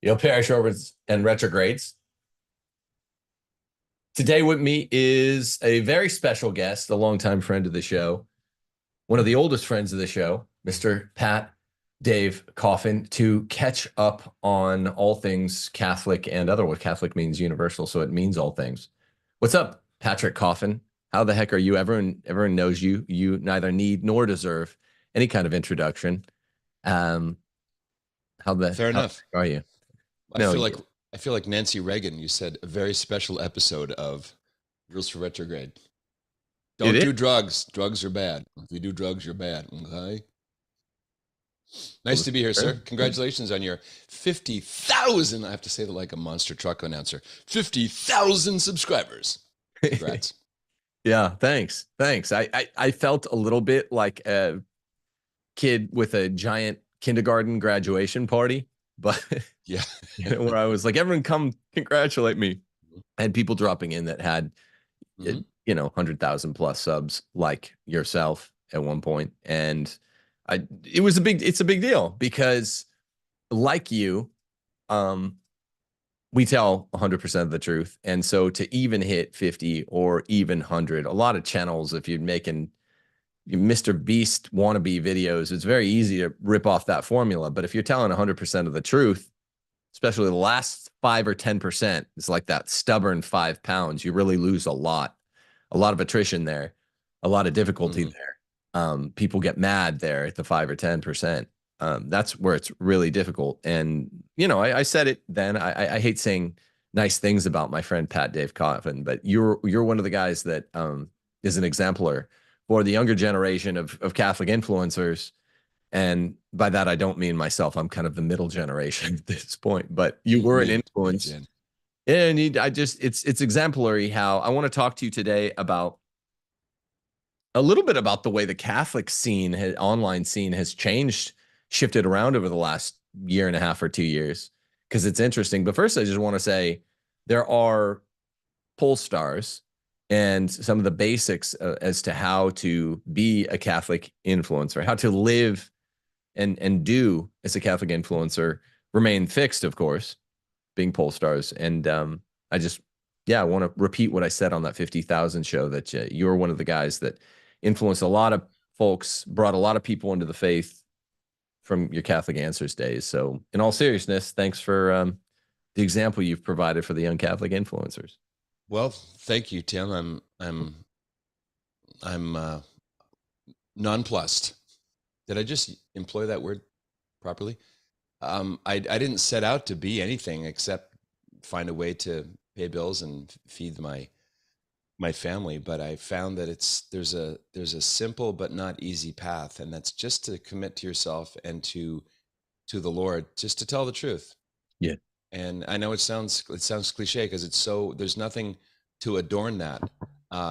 You'll perish over and retrogrades. Today with me is a very special guest, a longtime friend of the show, one of the oldest friends of the show, Mr. Pat Dave Coffin, to catch up on all things Catholic and otherwise. Catholic means universal, so it means all things. What's up, Patrick Coffin? How the heck are you? Everyone knows you. You neither need nor deserve any kind of introduction. Fair enough. Are you? I feel like Nancy Reagan. You said a very special episode of Rules for Retrograde. Don't do drugs. Drugs are bad. If you do drugs, you're bad. Okay. Nice to be here, sir. Congratulations on your 50,000. I have to say that like a monster truck announcer. 50,000 subscribers. Congrats. Yeah, thanks. I felt a little bit like a kid with a giant kindergarten graduation party, but yeah, where I was like, everyone come congratulate me. I had people dropping in that had, 100,000 plus subs like yourself at one point. And it's a big deal because like you, we tell 100% of the truth. And so to even hit 50 or even 100, a lot of channels, if you're making Mr. Beast wannabe videos, it's very easy to rip off that formula. But if you're telling 100% of the truth, especially the last 5 or 10%, it's like that stubborn 5 pounds. You really lose a lot of attrition there, a lot of difficulty there. People get mad there at the 5 or 10%. That's where it's really difficult. And, I said it then. I hate saying nice things about my friend Pat Dave Coffin, but you're one of the guys that is an exemplar for the younger generation of Catholic influencers. And by that, I don't mean myself. I'm kind of the middle generation at this point, but you were an influence. And it's exemplary how I want to talk to you today about a little bit about the way the Catholic scene, online scene has changed, shifted around over the last year and a half or 2 years, because it's interesting. But first, I just want to say there are poll stars and some of the basics as to how to be a Catholic influencer, how to live and do as a Catholic influencer remain fixed, of course, being poll stars. And I want to repeat what I said on that 50,000 show, that you're one of the guys that influenced a lot of folks, brought a lot of people into the faith from your Catholic Answers days. So in all seriousness, thanks for the example you've provided for the young Catholic influencers. Well, thank you, Tim. I'm nonplussed. Did I just employ that word properly? I didn't set out to be anything except find a way to pay bills and feed my family, but I found that there's a simple but not easy path, and that's just to commit to yourself and to the Lord, just to tell the truth. Yeah. And I know it sounds cliche because it's so, there's nothing to adorn that.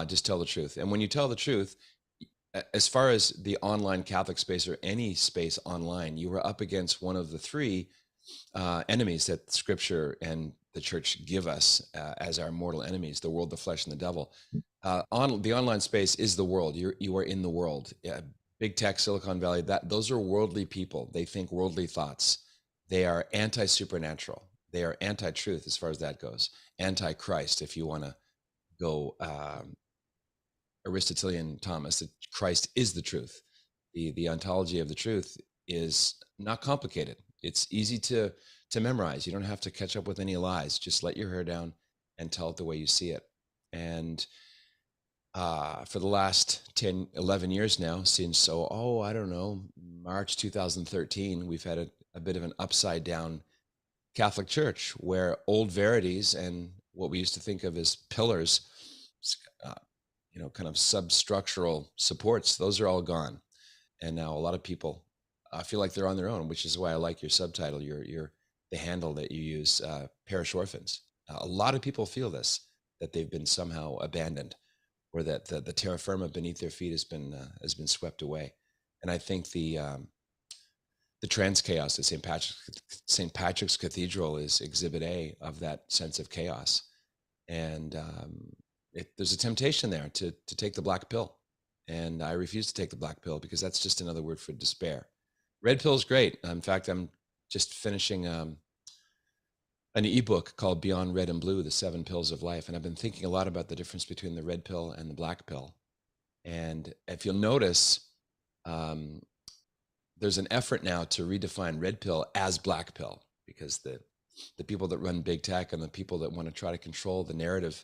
Just tell the truth. And when you tell the truth, as far as the online Catholic space or any space online, you were up against one of the three enemies that Scripture and the church give us as our mortal enemies: the world, the flesh, and the devil. The online space is the world. You are in the world. Yeah, big tech, Silicon Valley, those are worldly people. They think worldly thoughts. They are anti-supernatural. They are anti-truth as far as that goes. Anti-Christ, if you want to go Aristotelian Thomas, that Christ is the truth. The ontology of the truth is not complicated. It's easy to memorize. You don't have to catch up with any lies. Just let your hair down and tell it the way you see it. And for the last 10, 11 years now, since, March 2013, we've had a bit of an upside down Catholic Church where old verities and what we used to think of as pillars, kind of substructural supports, those are all gone. And now a lot of people, I feel like they're on their own, which is why I like your subtitle, the handle that you use, parish orphans. A lot of people feel this, that they've been somehow abandoned, or that the terra firma beneath their feet has been swept away. And I think the trans chaos at St. Patrick's Cathedral is exhibit A of that sense of chaos. And there's a temptation there to take the black pill And I refuse to take the black pill because that's just another word for despair. Red pill is great. In fact, I'm just finishing an ebook called Beyond Red and Blue, The 7 Pills of Life. And I've been thinking a lot about the difference between the red pill and the black pill. And if you'll notice, there's an effort now to redefine red pill as black pill, because the people that run big tech and the people that want to try to control the narrative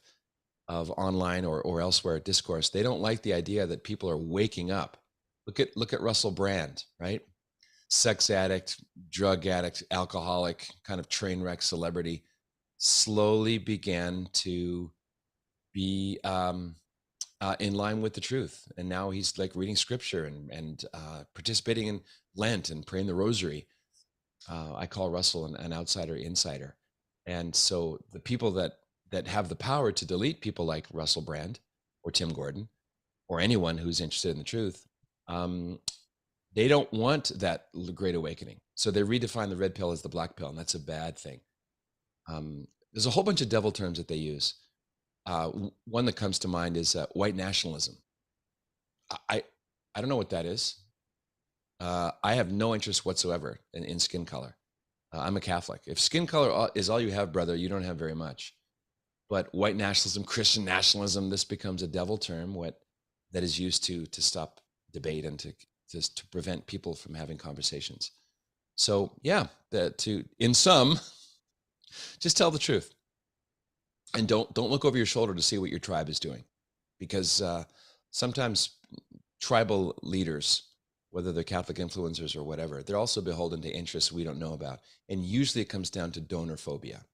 of online or elsewhere discourse, they don't like the idea that people are waking up. Look at Russell Brand, right? Sex addict, drug addict, alcoholic, kind of train wreck celebrity, slowly began to be in line with the truth. And now he's like reading scripture and participating in Lent and praying the rosary. I call Russell an outsider insider. And so the people that have the power to delete people like Russell Brand or Tim Gordon or anyone who's interested in the truth, they don't want that great awakening. So they redefine the red pill as the black pill, and that's a bad thing. There's a whole bunch of devil terms that they use. One that comes to mind is white nationalism. I don't know what that is. I have no interest whatsoever in skin color. I'm a Catholic. If skin color is all you have, brother, you don't have very much. But white nationalism, Christian nationalism, this becomes a devil term that is used to stop debate and to prevent people from having conversations. So yeah, in sum, just tell the truth. And don't look over your shoulder to see what your tribe is doing, because sometimes tribal leaders, whether they're Catholic influencers or whatever, they're also beholden to interests we don't know about. And usually it comes down to donor phobia.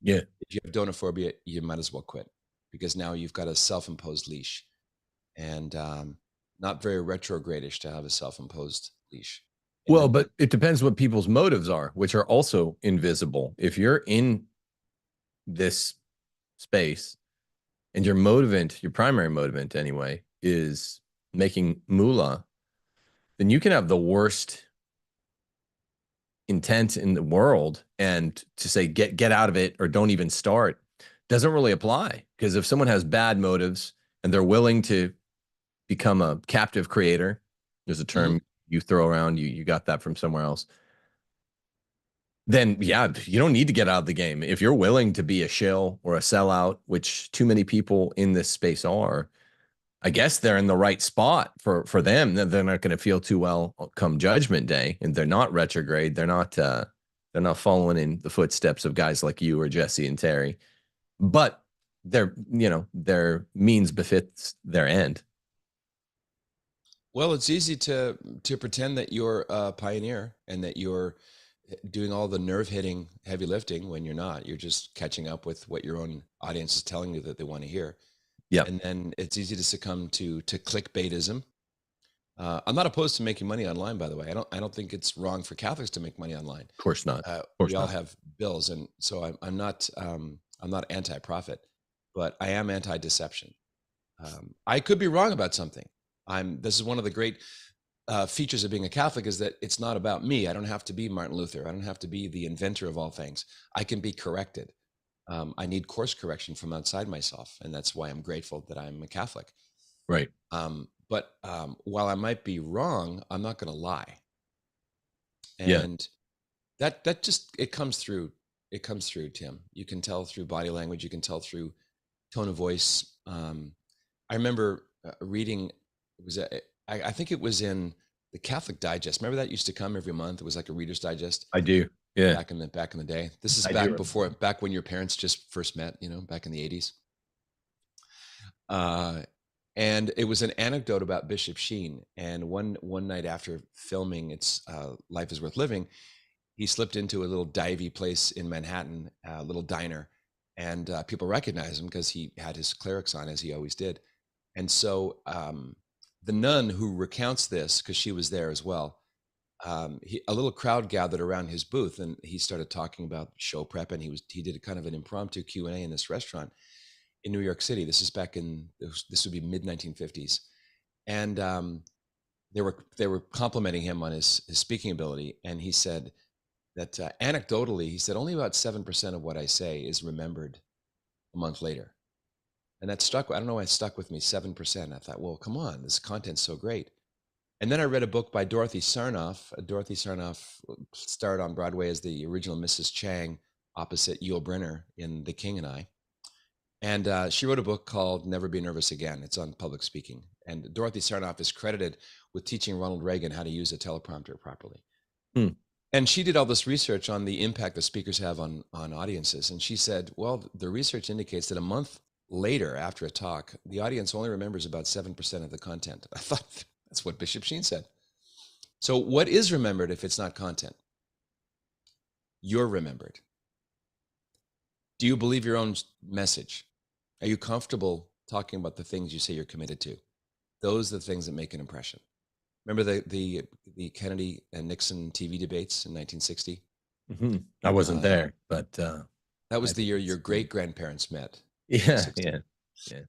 Yeah. If you have donor phobia, you might as well quit, because now you've got a self-imposed leash, and not very retrogradish to have a self-imposed leash. And well, but it depends what people's motives are, which are also invisible. If you're in this space and your motivant, your primary motivant anyway, is making moolah, then you can have the worst intent in the world, and to say get out of it or don't even start doesn't really apply, because if someone has bad motives and they're willing to become a captive creator, there's a term you throw around, you got that from somewhere else, then yeah, you don't need to get out of the game. If you're willing to be a shill or a sellout, which too many people in this space are, I guess they're in the right spot for them. They're not going to feel too well come Judgment Day, and they're not retrograde. They're not following in the footsteps of guys like you or Jesse and Terry, but their, you know, their means befits their end. Well, it's easy to pretend that you're a pioneer and that you're doing all the nerve hitting, heavy lifting when you're not. You're just catching up with what your own audience is telling you that they want to hear. Yeah, and then it's easy to succumb to clickbaitism. I'm not opposed to making money online, by the way. I don't think it's wrong for Catholics to make money online. Of course not. We all have bills, and so I'm not anti-profit, but I am anti-deception. I could be wrong about something. This is one of the great features of being a Catholic, is that it's not about me. I don't have to be Martin Luther. I don't have to be the inventor of all things. I can be corrected. I need course correction from outside myself, and that's why I'm grateful that I'm a Catholic. Right. But while I might be wrong, I'm not going to lie. And that just, it comes through. It comes through, Tim. You can tell through body language. You can tell through tone of voice. I remember reading, it was I think it was in the Catholic Digest. Remember that used to come every month? It was like a Reader's Digest. I do. Yeah. Back in the day. This is back when your parents just first met, you know, back in the 80s. And it was an anecdote about Bishop Sheen. And one night after filming its Life is Worth Living, he slipped into a little divey place in Manhattan, a little diner. And people recognized him because he had his clerics on, as he always did. And so the nun who recounts this, because she was there as well, a little crowd gathered around his booth, and he started talking about show prep, and he did a kind of an impromptu Q&A in this restaurant in New York City. This would be mid 1950s, and they were complimenting him on his speaking ability, and he said that anecdotally, he said only about 7% of what I say is remembered a month later. And that stuck, I don't know why it stuck with me, 7%. I thought, well, come on, this content's so great. And then I read a book by Dorothy Sarnoff. Dorothy Sarnoff starred on Broadway as the original Mrs. Chang opposite Yul Brynner in The King and I. And she wrote a book called Never Be Nervous Again. It's on public speaking. And Dorothy Sarnoff is credited with teaching Ronald Reagan how to use a teleprompter properly. Hmm. And she did all this research on the impact that speakers have on audiences. And she said, well, the research indicates that a month later after a talk, the audience only remembers about 7% of the content. I thought that's what Bishop Sheen said. So what is remembered if it's not content? You're remembered. Do you believe your own message? Are you comfortable talking about the things you say you're committed to? Those are the things that make an impression. Remember the Kennedy and Nixon TV debates in 1960? Mm-hmm. I wasn't there, but that was the year your great-grandparents met. Yeah, yeah,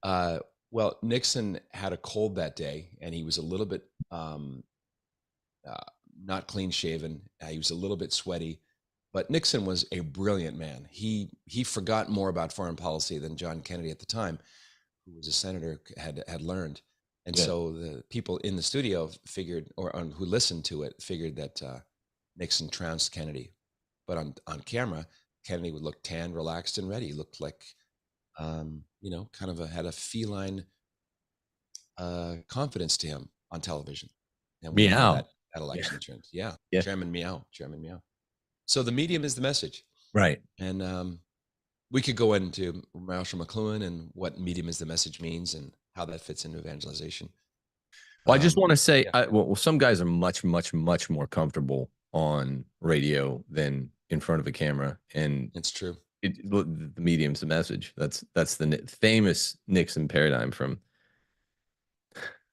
yeah. Well, Nixon had a cold that day, and he was a little bit not clean-shaven. He was a little bit sweaty, but Nixon was a brilliant man. He forgot more about foreign policy than John Kennedy at the time, who was a senator, had learned. And so the people in the studio figured, or who listened to it, figured that Nixon trounced Kennedy. But on camera, Kennedy would look tan, relaxed, and ready. He looked like, you know, kind of had a feline confidence to him on television. And we meow. That election turned. Yeah. Yeah. Chairman Meow. Chairman Meow. So the medium is the message. Right. And we could go into Marshall McLuhan and what medium is the message means and how that fits into evangelization. Well, I just want to say, yeah. Well, some guys are much, much, much more comfortable on radio than in front of a camera. And it's true. The medium's the message. That's the famous Nixon paradigm from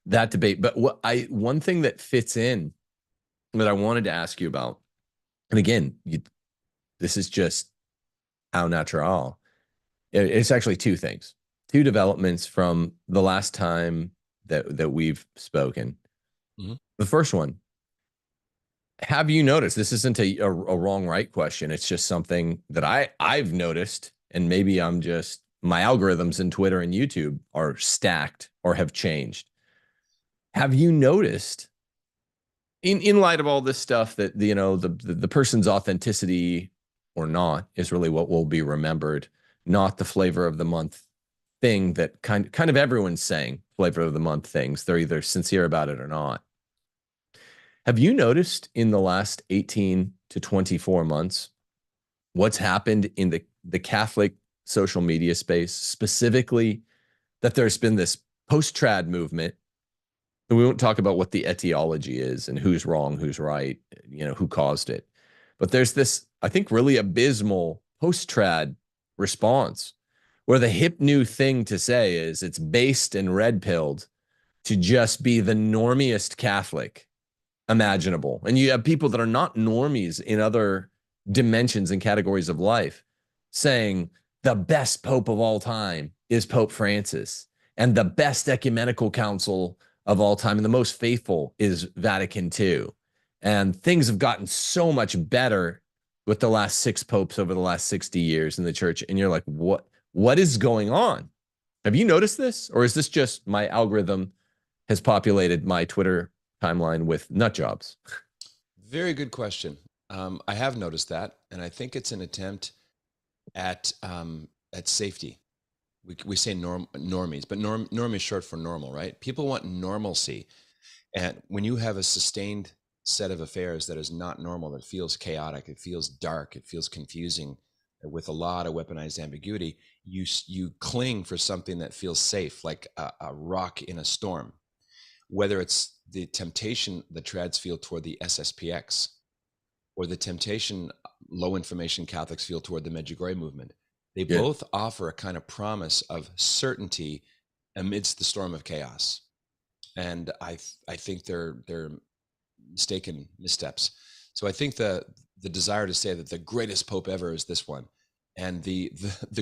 that debate. But what one thing that fits in that I wanted to ask you about, and again, this is just how natural. It's actually two things. Two developments from the last time that we've spoken. Mm-hmm. The first one, have you noticed, this isn't a wrong right question, it's just something that I've noticed, and maybe I'm just, my algorithms in Twitter and YouTube are stacked or have changed. Have you noticed, in light of all this stuff, that you know the person's authenticity or not is really what will be remembered, not the flavor of the month thing that kind of everyone's saying, flavor of the month things. They're either sincere about it or not. Have you noticed in the last 18 to 24 months what's happened in the Catholic social media space, specifically that there's been this post-trad movement? And we won't talk about what the etiology is and who's wrong, who's right, you know, who caused it. But there's this, I think, really abysmal post-trad response, where the hip new thing to say is it's based and red-pilled to just be the normiest Catholic imaginable. And you have people that are not normies in other dimensions and categories of life saying the best pope of all time is Pope Francis, and the best ecumenical council of all time and the most faithful is Vatican II. And things have gotten so much better with the last 6 popes over the last 60 years in the church. And you're like, what is going on? Have you noticed this? Or is this just my algorithm has populated my Twitter timeline with nut jobs? Very good question. I have noticed that. And I think it's an attempt at safety. We say normies, but norm is short for normal, right? People want normalcy. And when you have a sustained set of affairs that is not normal, that feels chaotic, it feels dark, it feels confusing, with a lot of weaponized ambiguity, you cling for something that feels safe, like a rock in a storm. Whether it's the temptation the trads feel toward the SSPX, or the temptation low information Catholics feel toward the Medjugorje movement, they both offer a kind of promise of certainty amidst the storm of chaos. And I think they're mistaken missteps. So I think the desire to say that the greatest pope ever is this one, and the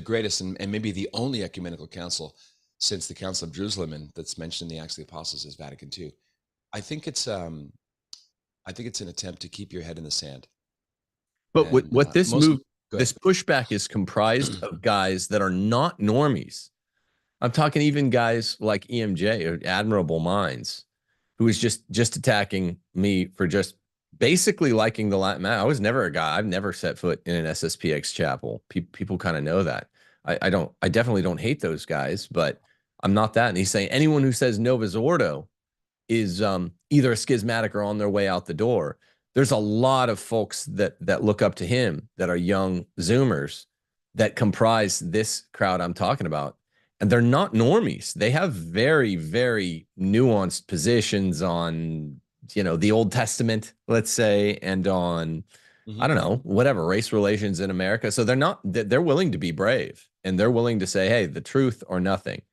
greatest and maybe the only ecumenical council since the Council of Jerusalem, and that's mentioned in the Acts of the Apostles, is Vatican II. I think it's an attempt to keep your head in the sand. But and, what this pushback is comprised of guys that are not normies, I'm talking even guys like EMJ or Admirable Minds, who is just attacking me for just basically liking the Latin Mass. I was never a guy. I've never set foot in an SSPX chapel. People kind of know that. I definitely don't hate those guys, but I'm not that. And he's saying anyone who says Novus Ordo is either a schismatic or on their way out the door. There's a lot of folks that look up to him that are young Zoomers that comprise this crowd I'm talking about. And they're not normies. They have very, very nuanced positions on, you know, the Old Testament, let's say, and on, I don't know, whatever, race relations in America. So they're willing to be brave, and they're willing to say, hey, the truth or nothing.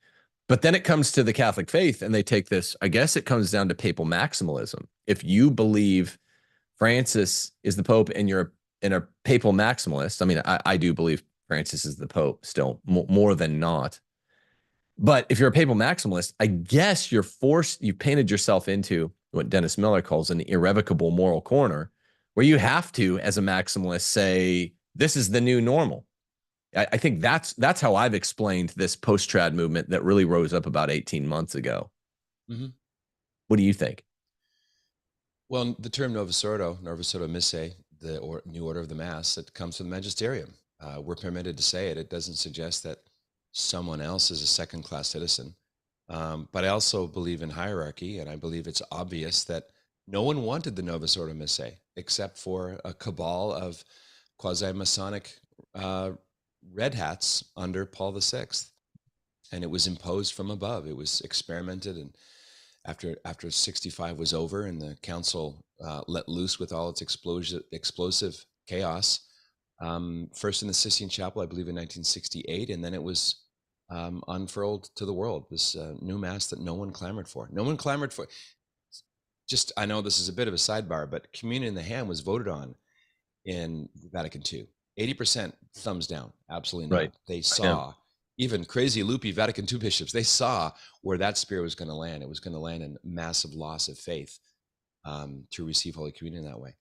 But then it comes to the Catholic faith, and they take this, I guess it comes down to papal maximalism. If you believe Francis is the Pope and you're a papal maximalist, I mean, I do believe Francis is the Pope still, more than not. But if you're a papal maximalist, I guess you're forced, you've painted yourself into what Dennis Miller calls an irrevocable moral corner, where you have to, as a maximalist, say, this is the new normal. I think that's how I've explained this post-trad movement that really rose up about 18 months ago. What do you think? Well, the term Novus Ordo Missae, the new order of the Mass, that comes from the Magisterium. We're permitted to say it. It doesn't suggest that someone else is a second-class citizen. But I also believe in hierarchy, and I believe it's obvious that no one wanted the Novus Ordo Missae except for a cabal of quasi-Masonic red hats under Paul VI. And it was imposed from above. It was experimented, and after 65 was over and the council let loose with all its explosive chaos, first in the Sistine Chapel, I believe in 1968, and then it was unfurled to the world, this new Mass that no one clamored for. No one clamored for. Just, I know this is a bit of a sidebar, but communion in the hand was voted on in Vatican II. 80% thumbs down, absolutely not. Right. They saw, even crazy, loopy Vatican II bishops, they saw where that spear was going to land. It was going to land in massive loss of faith to receive Holy Communion that way.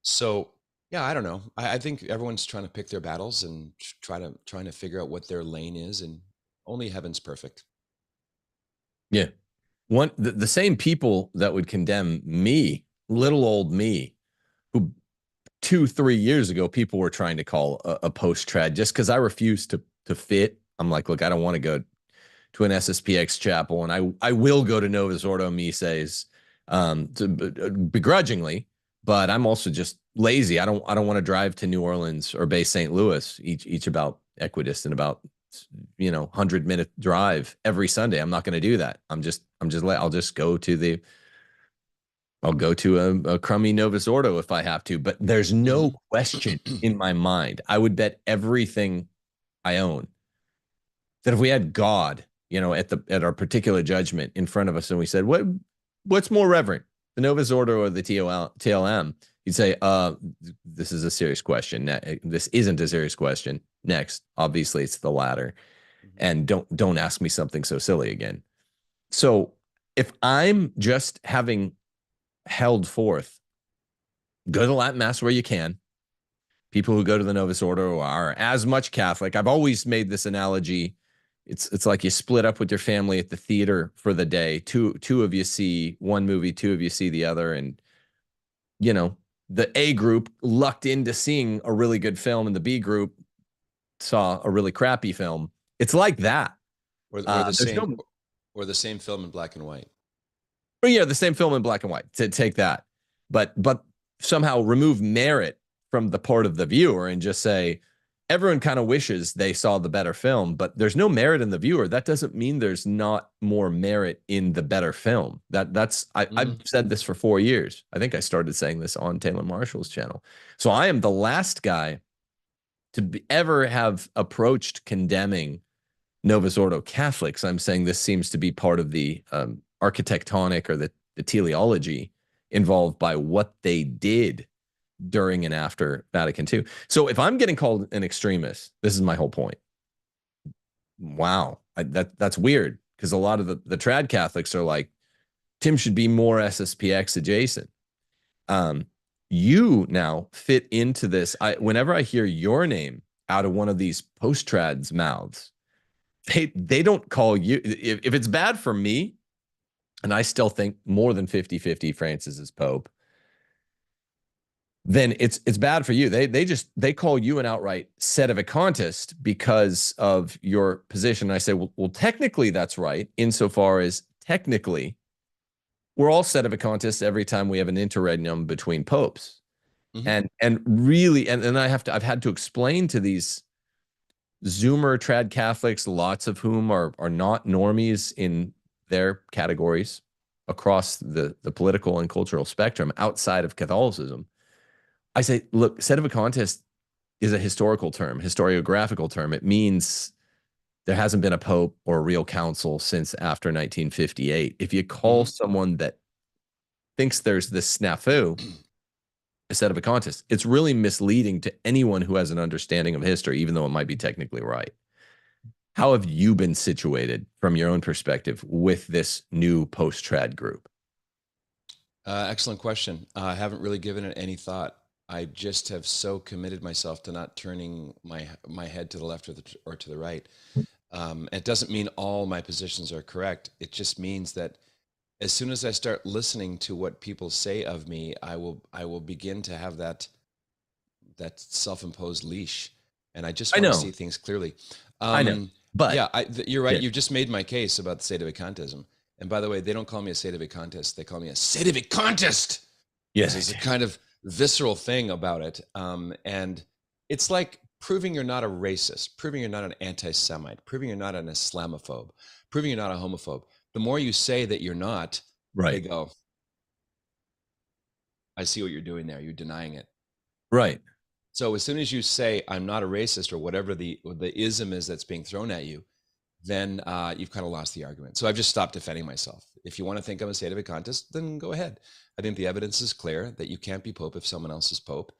So, yeah, I don't know. I think everyone's trying to pick their battles and trying to figure out what their lane is, and only heaven's perfect. Yeah. The same people that would condemn me, little old me, who 2-3 years ago people were trying to call a post-trad just because I refused to fit. I'm like, look, I don't want to go to an SSPX chapel, and I will go to Novus Ordo Missae's begrudgingly, but I'm also just lazy. I don't want to drive to New Orleans or Bay St. Louis, each about equidistant, about, you know, 100-minute drive every Sunday. I'm not going to do that. I'll just go to a crummy Novus Ordo if I have to. But there's no question in my mind, I would bet everything I own, that if we had God, you know, at our particular judgment in front of us, and we said, what's more reverent, the Novus Ordo or the TLM? He'd say, this is a serious question. This isn't a serious question. Next. Obviously, it's the latter. And don't ask me something so silly again. So if I'm just having held forth, go to the Latin Mass where you can. People who go to the Novus Ordo are as much Catholic. I've always made this analogy. It's like you split up with your family at the theater for the day. Two of you see one movie, two of you see the other. And, you know, the A group lucked into seeing a really good film, and the B group saw a really crappy film. It's like that. Or the same film in black and white. Or yeah, the same film in black and white. To take that. But somehow remove merit from the part of the viewer and just say, everyone kind of wishes they saw the better film, but there's no merit in the viewer. That doesn't mean there's not more merit in the better film. I've said this for 4 years. I think I started saying this on Taylor Marshall's channel. So I am the last guy to ever have approached condemning Novus Ordo Catholics. I'm saying this seems to be part of the architectonic or the teleology involved by what they did during and after Vatican II. So if I'm getting called an extremist, this is my whole point. Wow, that's weird, because a lot of the trad Catholics are like, Tim should be more SSPX adjacent. You now fit into this. Whenever I hear your name out of one of these post-trads' mouths, they don't call you. If it's bad for me, and I still think more than 50-50 Francis is Pope, then it's bad for you. They call you an outright set of a contest because of your position. And I say, well, technically that's right, insofar as technically we're all set of a contest every time we have an interregnum between popes. Mm-hmm. And really, and I've had to explain to these Zoomer trad Catholics, lots of whom are not normies in their categories across the political and cultural spectrum outside of Catholicism. I say, look, set of a contest is a historical term, historiographical term. It means there hasn't been a pope or a real council since after 1958. If you call someone that thinks there's this snafu a set of a contest, it's really misleading to anyone who has an understanding of history, even though it might be technically right. How have you been situated from your own perspective with this new post-trad group? Excellent question. I haven't really given it any thought. I just have so committed myself to not turning my head to the left or to the right. It doesn't mean all my positions are correct. It just means that as soon as I start listening to what people say of me, I will begin to have that self-imposed leash, and I just want to see things clearly. I know, but yeah, you're right. Yeah. You've just made my case about the sedevacantism. And by the way, they don't call me a sedevacantist; they call me a sedevacantist. Yes, there's a kind of visceral thing about it, and it's like proving you're not a racist, proving you're not an anti-Semite, proving you're not an Islamophobe, proving you're not a homophobe. The more you say that you're not, right, they go, I see what you're doing there, you're denying it, right? So as soon as you say I'm not a racist, or whatever the ism is that's being thrown at you, then you've kind of lost the argument. So I've just stopped defending myself. If you want to think I'm a sedevacantist, then go ahead. I think the evidence is clear that you can't be Pope if someone else is Pope.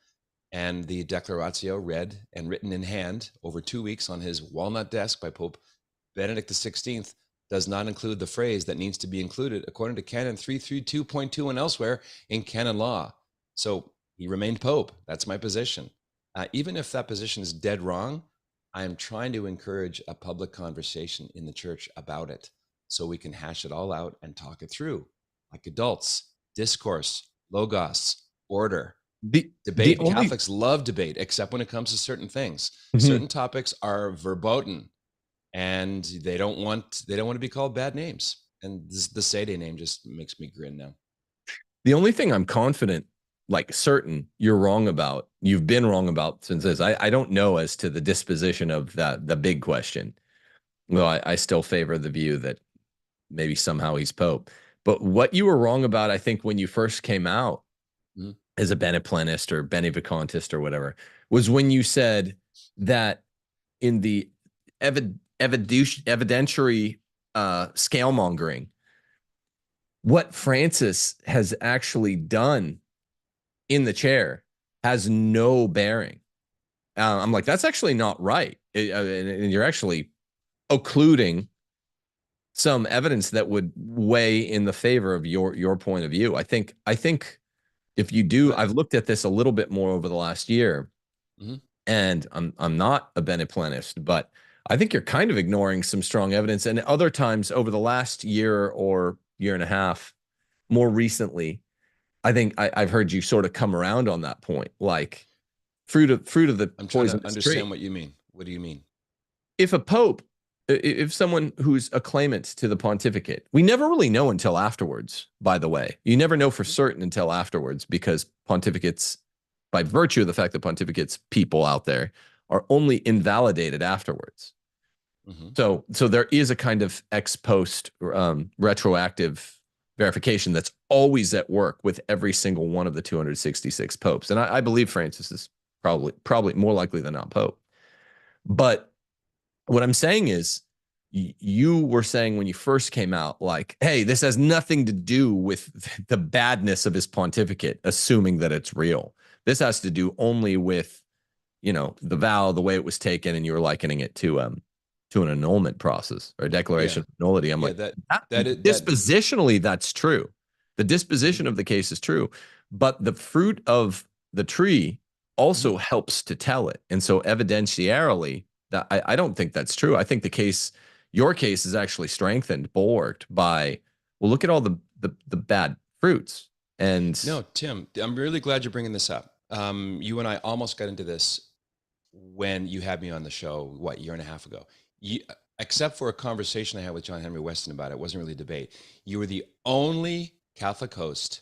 And the Declaratio read and written in hand over 2 weeks on his walnut desk by Pope Benedict XVI does not include the phrase that needs to be included according to Canon 332.2 and elsewhere in canon law. So he remained Pope. That's my position. Even if that position is dead wrong, I am trying to encourage a public conversation in the church about it so we can hash it all out and talk it through like adults. Discourse, logos, order, debate. Catholics love debate, except when it comes to certain things. Mm-hmm. Certain topics are verboten, and they don't want to be called bad names. And the Sede name just makes me grin now. The only thing I'm confident, like certain, you're wrong about, you've been wrong about since this. I don't know as to the disposition of the big question. Well, I still favor the view that maybe somehow he's Pope. But what you were wrong about, I think, when you first came out as a Beneplenist or Benevacantist or whatever, was when you said that in the evidentiary scalemongering, what Francis has actually done in the chair has no bearing. I'm like, that's actually not right. And you're actually occluding some evidence that would weigh in the favor of your point of view. I think if you do, I've looked at this a little bit more over the last year, and I'm not a Beneplenist, but I think you're kind of ignoring some strong evidence. And other times over the last year or year and a half, more recently, I think I've heard you sort of come around on that point, like fruit of the poisonous tree. I'm trying to understand what you mean. What do you mean? If a pope, if someone who's a claimant to the pontificate, we never really know until afterwards, by the way. You never know for certain until afterwards, because pontificates, by virtue of the fact that pontificates, people out there are only invalidated afterwards. Mm-hmm. So there is a kind of ex post retroactive verification that's always at work with every single one of the 266 popes. And I believe Francis is probably more likely than not Pope. But what I'm saying is, you were saying when you first came out, like, hey, this has nothing to do with the badness of his pontificate, assuming that it's real. This has to do only with, you know, the vow, the way it was taken, and you were likening it to an annulment process or a declaration of nullity. I'm like, dispositionally, that's true. The disposition of the case is true, but the fruit of the tree also helps to tell it. And so evidentiarily, I don't think that's true. I think the case Your case is actually strengthened, Borked, by, well, look at all the bad fruits. And no, Tim, I'm really glad you're bringing this up. You and I almost got into this when you had me on the show, what, 1.5 years ago. You, except for a conversation I had with John Henry Weston about it, it wasn't really a debate. You were the only Catholic host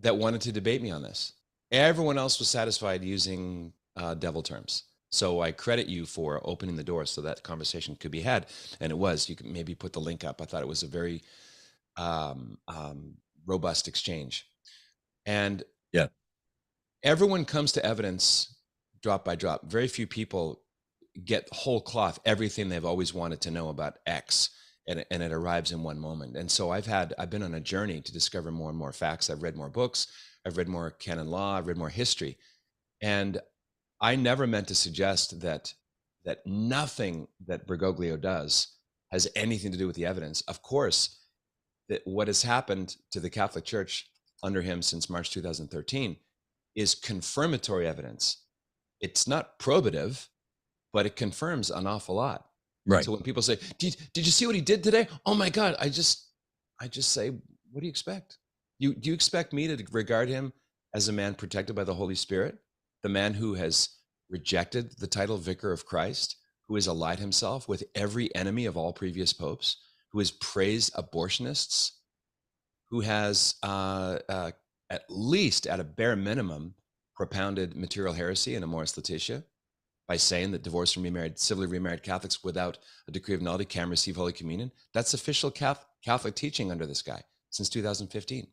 that wanted to debate me on this. Everyone else was satisfied using devil terms. So I credit you for opening the door so that conversation could be had. And it was. You can maybe put the link up. I thought it was a very robust exchange. And yeah, everyone comes to evidence drop by drop. Very few people get whole cloth everything they've always wanted to know about X, and it arrives in one moment. And so I've been on a journey to discover more and more facts. I've read more books. I've read more canon law. I've read more history. And I never meant to suggest that nothing that Bergoglio does has anything to do with the evidence. Of course, that what has happened to the Catholic Church under him since March 2013 is confirmatory evidence. It's not probative, but it confirms an awful lot. Right. So when people say, did you see what he did today? Oh my God, I just say, what do you expect? Do you expect me to regard him as a man protected by the Holy Spirit? The man who has rejected the title Vicar of Christ, who has allied himself with every enemy of all previous popes, who has praised abortionists, who has at least at a bare minimum propounded material heresy in Amoris Laetitia by saying that divorced and remarried, civilly remarried Catholics without a decree of nullity can receive Holy Communion. That's official Catholic teaching under this guy since 2015.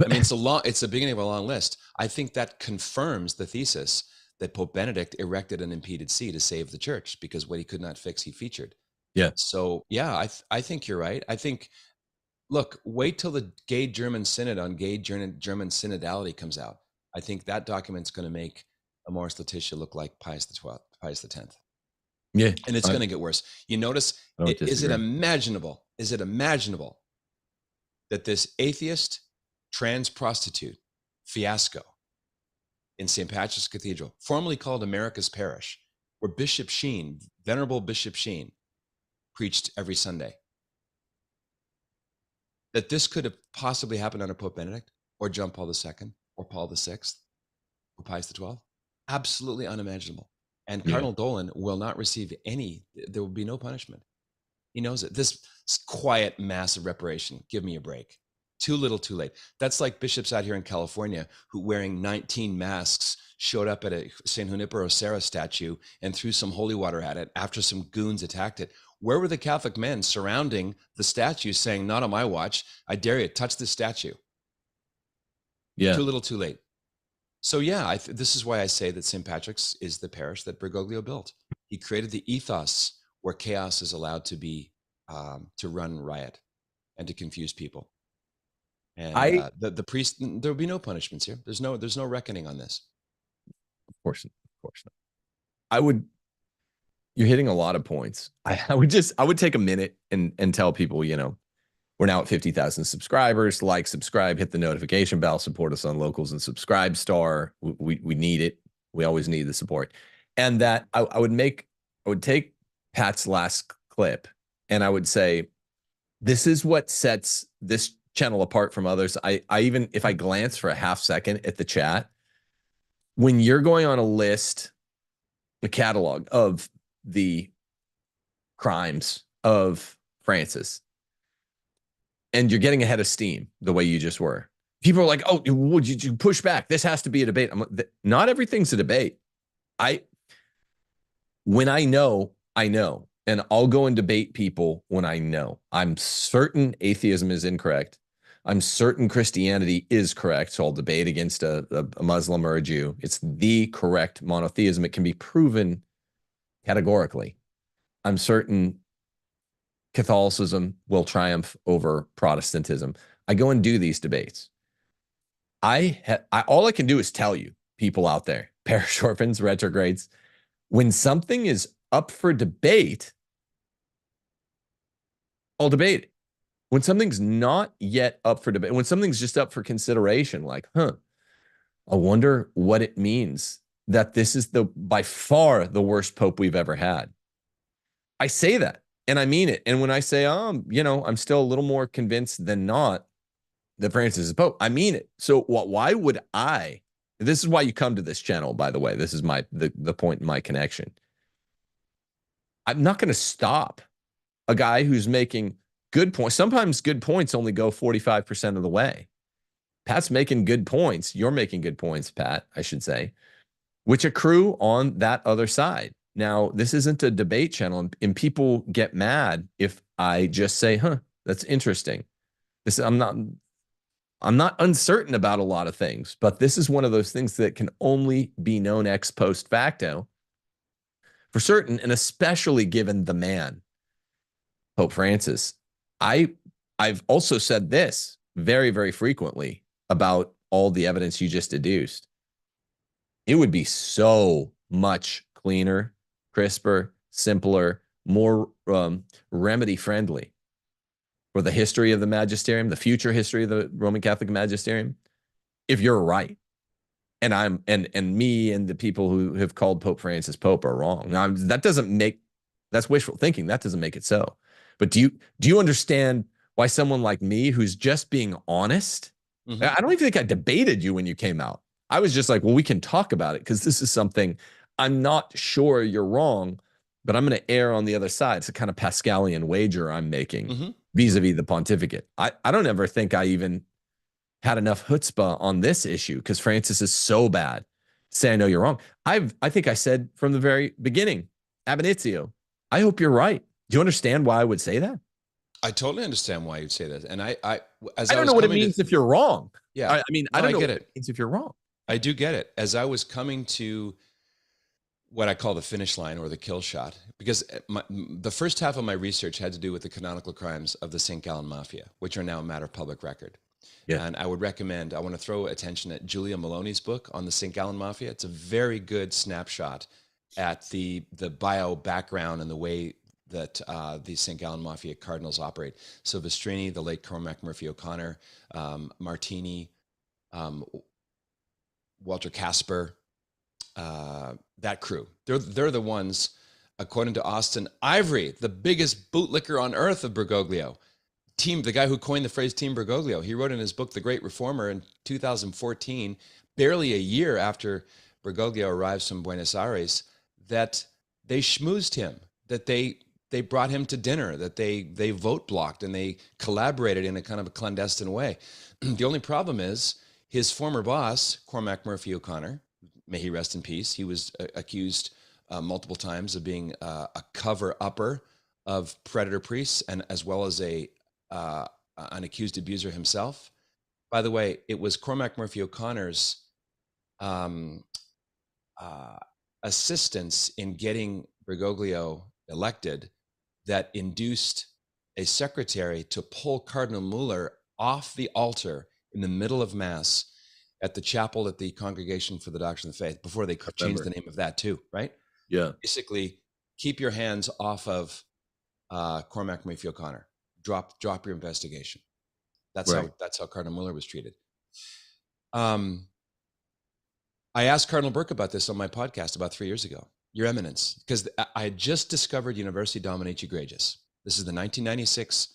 I mean, it's the beginning of a long list. I think that confirms the thesis that Pope Benedict erected an impeded see to save the church, because what he could not fix, he featured. Yeah. So, yeah, I think you're right. I think, look, wait till the Gay German Synod on Gay German Synodality comes out. I think that document's going to make Amoris Laetitia look like Pius the 12th, Pius the 10th. Yeah. And it's going to get worse. You notice, is it imaginable that this atheist trans prostitute fiasco in St. Patrick's Cathedral, formerly called America's Parish, where Bishop Sheen, Venerable Bishop Sheen, preached every Sunday, that this could have possibly happened under Pope Benedict or John Paul II or Paul VI or Pius XII? Absolutely unimaginable. And Cardinal Dolan will not receive any, there will be no punishment. He knows it. This quiet mass of reparation, give me a break. Too little, too late. That's like bishops out here in California who, wearing 19 masks, showed up at a St. Junipero Serra statue and threw some holy water at it after some goons attacked it. Where were the Catholic men surrounding the statue saying, not on my watch, I dare you, touch this statue? Yeah. Too little, too late. So yeah, this is why I say that St. Patrick's is the parish that Bergoglio built. He created the ethos where chaos is allowed to be, to run riot and to confuse people. And the priest, there will be no punishments here. There's no reckoning on this. Of course not. You're hitting a lot of points. I would take a minute and tell people, you know, we're now at 50,000 subscribers. Like, subscribe, hit the notification bell, support us on Locals and Subscribestar. We need it. We always need the support. And that I would take Pat's last clip and I would say, this is what sets this channel apart from others. I even if I glance for a half second at the chat, when you're going on a catalog of the crimes of Francis, and you're getting ahead of steam the way you just were, people are like, oh, would you push back? This has to be a debate. I'm like, not everything's a debate. When I know, and I'll go and debate people when I know. I'm certain atheism is incorrect. I'm certain Christianity is correct, so I'll debate against a Muslim or a Jew. It's the correct monotheism. It can be proven categorically. I'm certain Catholicism will triumph over Protestantism. I go and do these debates. All I can do is tell you, people out there, parish orphans, retrogrades, when something is up for debate, I'll debate it. When something's not yet up for debate, when something's just up for consideration, like, I wonder what it means that this is by far the worst pope we've ever had. I say that and I mean it. And when I say, you know, I'm still a little more convinced than not that Francis is Pope, I mean it. So why would I? This is why you come to this channel, by the way. This is the point in my connection. I'm not going to stop a guy who's making good points. Sometimes good points only go 45% of the way. Pat's making good points. You're making good points, Pat, I should say, which accrue on that other side. Now, this isn't a debate channel, and people get mad if I just say, huh, that's interesting. I'm not uncertain about a lot of things, but this is one of those things that can only be known ex post facto for certain, and especially given the man, Pope Francis. I've also said this very, very frequently about all the evidence you just deduced. It would be so much cleaner, crisper, simpler, more remedy friendly for the history of the magisterium, the future history of the Roman Catholic magisterium, if you're right. And me and the people who have called Pope Francis Pope are wrong. Now, that doesn't make, that's wishful thinking. That doesn't make it so. But do you understand why someone like me, who's just being honest, mm-hmm. I don't even think I debated you when you came out. I was just like, well, we can talk about it because this is something I'm not sure you're wrong, but I'm going to err on the other side. It's a kind of Pascalian wager I'm making mm-hmm. vis-a-vis the pontificate. I don't ever think I even had enough chutzpah on this issue because Francis is so bad. Say, I know you're wrong. I think I said from the very beginning, ab initio, I hope you're right. Do you understand why I would say that? I totally understand why you'd say that. And I don't know what it means if you're wrong. Yeah. I mean, I don't know what it means if you're wrong. I do get it. As I was coming to what I call the finish line or the kill shot, because the first half of my research had to do with the canonical crimes of the St. Gallen Mafia, which are now a matter of public record. Yeah. And I would recommend, I want to throw attention at Julia Maloney's book on the St. Gallen Mafia. It's a very good snapshot at the bio background and the way that the St. Gallen Mafia cardinals operate. So Vistrini, the late Cormac Murphy O'Connor, Martini, Walter Kasper, that crew. They're the ones, according to Austin Ivory, the biggest bootlicker on earth of Bergoglio. Team, the guy who coined the phrase Team Bergoglio, he wrote in his book, The Great Reformer, in 2014, barely a year after Bergoglio arrives from Buenos Aires, that they schmoozed him, that they brought him to dinner, that they vote blocked and they collaborated in a kind of a clandestine way. The only problem is his former boss, Cormac Murphy O'Connor, may he rest in peace. He was accused multiple times of being a cover-upper of predator priests, and as well as an accused abuser himself. By the way, it was Cormac Murphy O'Connor's assistance in getting Bergoglio elected that induced a secretary to pull Cardinal Mueller off the altar in the middle of Mass at the chapel at the Congregation for the Doctrine of the Faith, before they changed the name of that too, right? Yeah. Basically, keep your hands off of Cormac Murphy O'Connor. Drop your investigation. That's how Cardinal Mueller was treated. I asked Cardinal Burke about this on my podcast about 3 years ago, Your Eminence, because I had just discovered Universi Dominici Gregis. This is the 1996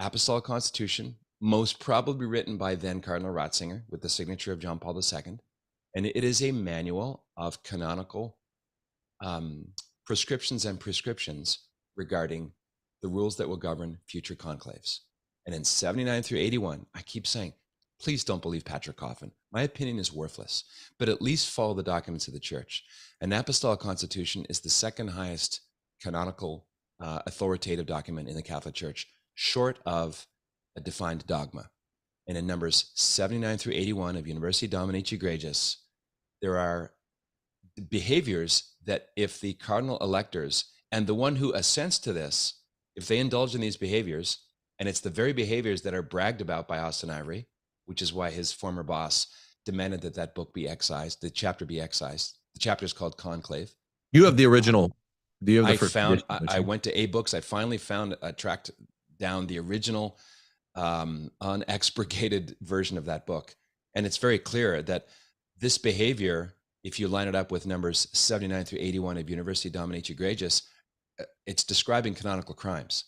Apostolic Constitution, most probably written by then Cardinal Ratzinger with the signature of John Paul II. And it is a manual of canonical prescriptions regarding the rules that will govern future conclaves. And in 79 through 81, I keep saying, please don't believe Patrick Coffin. My opinion is worthless, but at least follow the documents of the church. An apostolic constitution is the second highest canonical authoritative document in the Catholic Church, short of a defined dogma. And in numbers 79 through 81 of Universi Dominici Gregis, there are behaviors that if the cardinal electors and the one who assents to this, if they indulge in these behaviors, and it's the very behaviors that are bragged about by Austin Ivory, which is why his former boss demanded that that book be excised, the chapter be excised. The chapter is called Conclave. You have the original. Do you have the first found edition? I went to A-Books. I finally tracked down the original unexpurgated version of that book. And it's very clear that this behavior, if you line it up with numbers 79 through 81 of Universi Dominici Gregis, it's describing canonical crimes,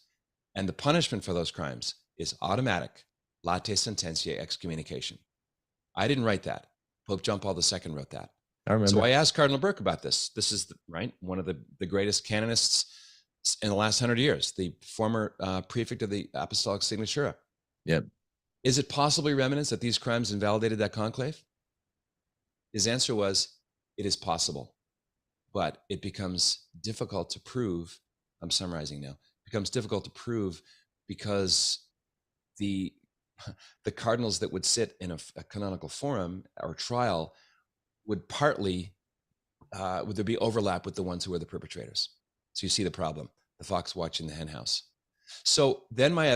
and the punishment for those crimes is automatic late sententiae excommunication. I didn't write that. Pope John Paul II wrote that. I remember. So I asked Cardinal Burke about this. This is one of the greatest canonists in the last 100 years, the former prefect of the Apostolic Signatura. Yep. Is it possibly remnants that these crimes invalidated that conclave? His answer was, it is possible, but it becomes difficult to prove. I'm summarizing now. It becomes difficult to prove because the cardinals that would sit in a canonical forum or trial would partly, would there be overlap with the ones who were the perpetrators? So you see the problem, the fox watching the hen house. So then my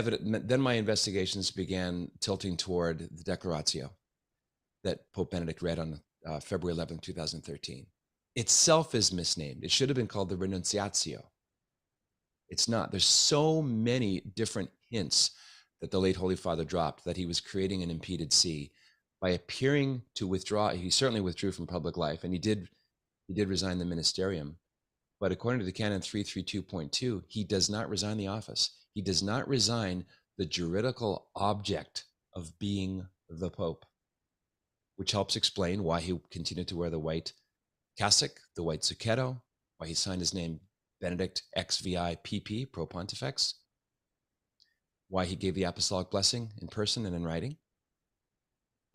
investigations began tilting toward the Declaratio that Pope Benedict read on February 11, 2013. Itself is misnamed. It should have been called the Renunciatio. It's not. There's so many different hints that the late Holy Father dropped that he was creating an impeded see by appearing to withdraw. He certainly withdrew from public life, and he did resign the ministerium. But according to the Canon 332.2, he does not resign the office. He does not resign the juridical object of being the Pope, which helps explain why he continued to wear the white cassock, the white zucchetto, why he signed his name Benedict XVI, Pro Pontifex, why he gave the apostolic blessing in person and in writing.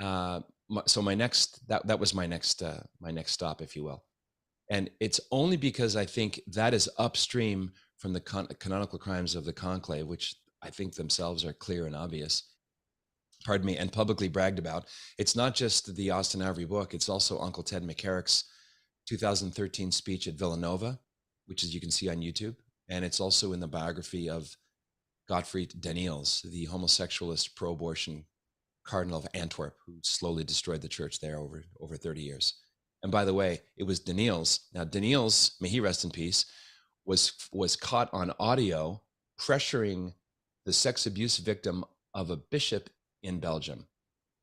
So that was my next stop, if you will. And it's only because I think that is upstream from the canonical crimes of the conclave, which I think themselves are clear and obvious, pardon me, and publicly bragged about. It's not just the Austin Ivory book, it's also Uncle Ted McCarrick's 2013 speech at Villanova, which is, you can see on YouTube. And it's also in the biography of Gottfried Daniels, the homosexualist pro-abortion cardinal of Antwerp, who slowly destroyed the church there over 30 years. And by the way, it was Daniels. Now Daniels, may he rest in peace, was caught on audio pressuring the sex abuse victim of a bishop in Belgium,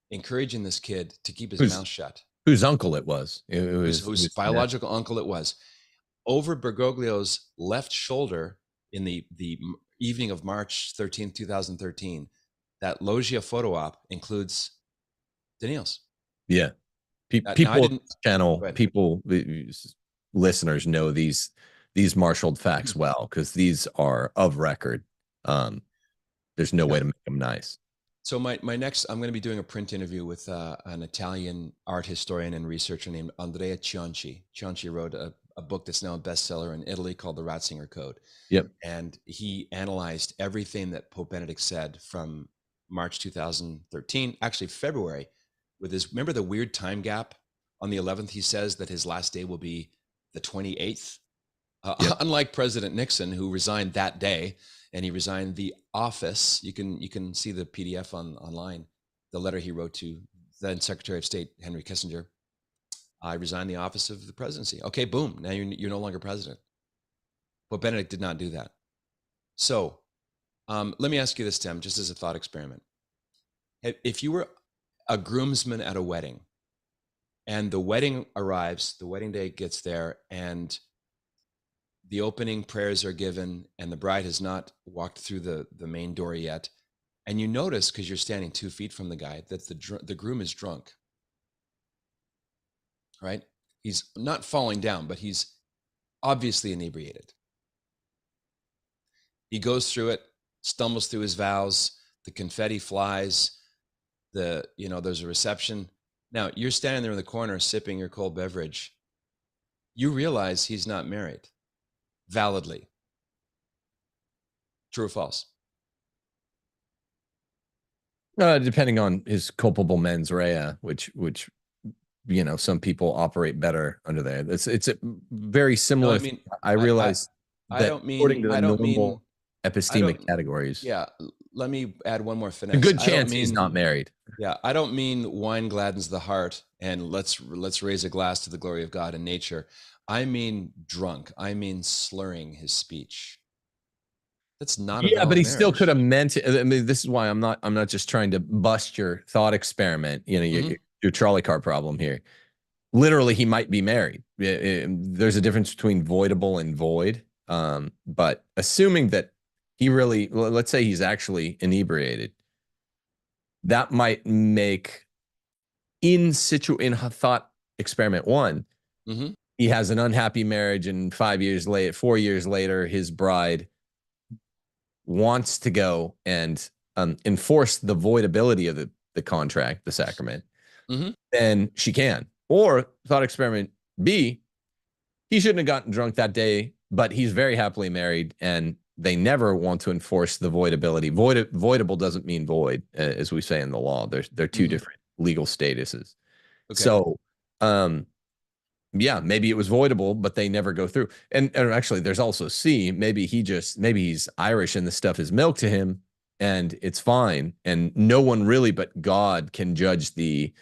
encouraging this kid to keep his mouth shut. Whose uncle it was. Whose biological uncle it was. Over Bergoglio's left shoulder in the evening of March 13, 2013, that Loggia photo op includes Daniels. Yeah. Listeners know these marshaled facts well, because these are of record. There's no way to make them nice. So my next, I'm going to be doing a print interview with an Italian art historian and researcher named Andrea Cianci. Cianci wrote a book that's now a bestseller in Italy called The Ratzinger Code. Yep. And he analyzed everything that Pope Benedict said from March 2013, actually February, with his, remember the weird time gap? On the 11th, he says that his last day will be the 28th. Yep. Unlike President Nixon, who resigned that day, and he resigned the office. You can see the PDF online, the letter he wrote to then Secretary of State Henry Kissinger. I resigned the office of the presidency. Okay, boom, now you're no longer president. But Benedict did not do that. So let me ask you this, Tim, just as a thought experiment. If you were a groomsman at a wedding, and the wedding arrives, the wedding day gets there, and the opening prayers are given, and the bride has not walked through the main door yet, and you notice, because you're standing 2 feet from the guy, that the groom is drunk, right? He's not falling down, but he's obviously inebriated. He goes through it, stumbles through his vows, the confetti flies, there's a reception. Now you're standing there in the corner sipping your cold beverage. You realize he's not married, validly. True or false? Depending on his culpable mens rea, which some people operate better under there. It's a very similar. No, I mean, I realize I don't mean according to the normal epistemic categories. Yeah. Let me add one more finesse. A good chance he's not married. Yeah, I don't mean wine gladdens the heart and let's raise a glass to the glory of God and nature. I mean drunk. I mean slurring his speech. That's not. Yeah, but he still could have meant it. I mean, this is why I'm not just trying to bust your thought experiment. Your trolley car problem here. Literally, he might be married. There's a difference between voidable and void. But assuming that he really, let's say he's actually inebriated, that might make in situ, in thought experiment one, mm-hmm. he has an unhappy marriage, and 5 years later, 4 years later, his bride wants to go and enforce the voidability of the contract, the sacrament, mm-hmm. then she can. Or thought experiment B, he shouldn't have gotten drunk that day, but he's very happily married, and they never want to enforce the voidability. Voidable doesn't mean void, as we say in the law. They're two mm-hmm. different legal statuses. Okay. So, yeah, maybe it was voidable, but they never go through. And actually, there's also C. Maybe he's Irish, and this stuff is milk to him, and it's fine. And no one really but God can judge the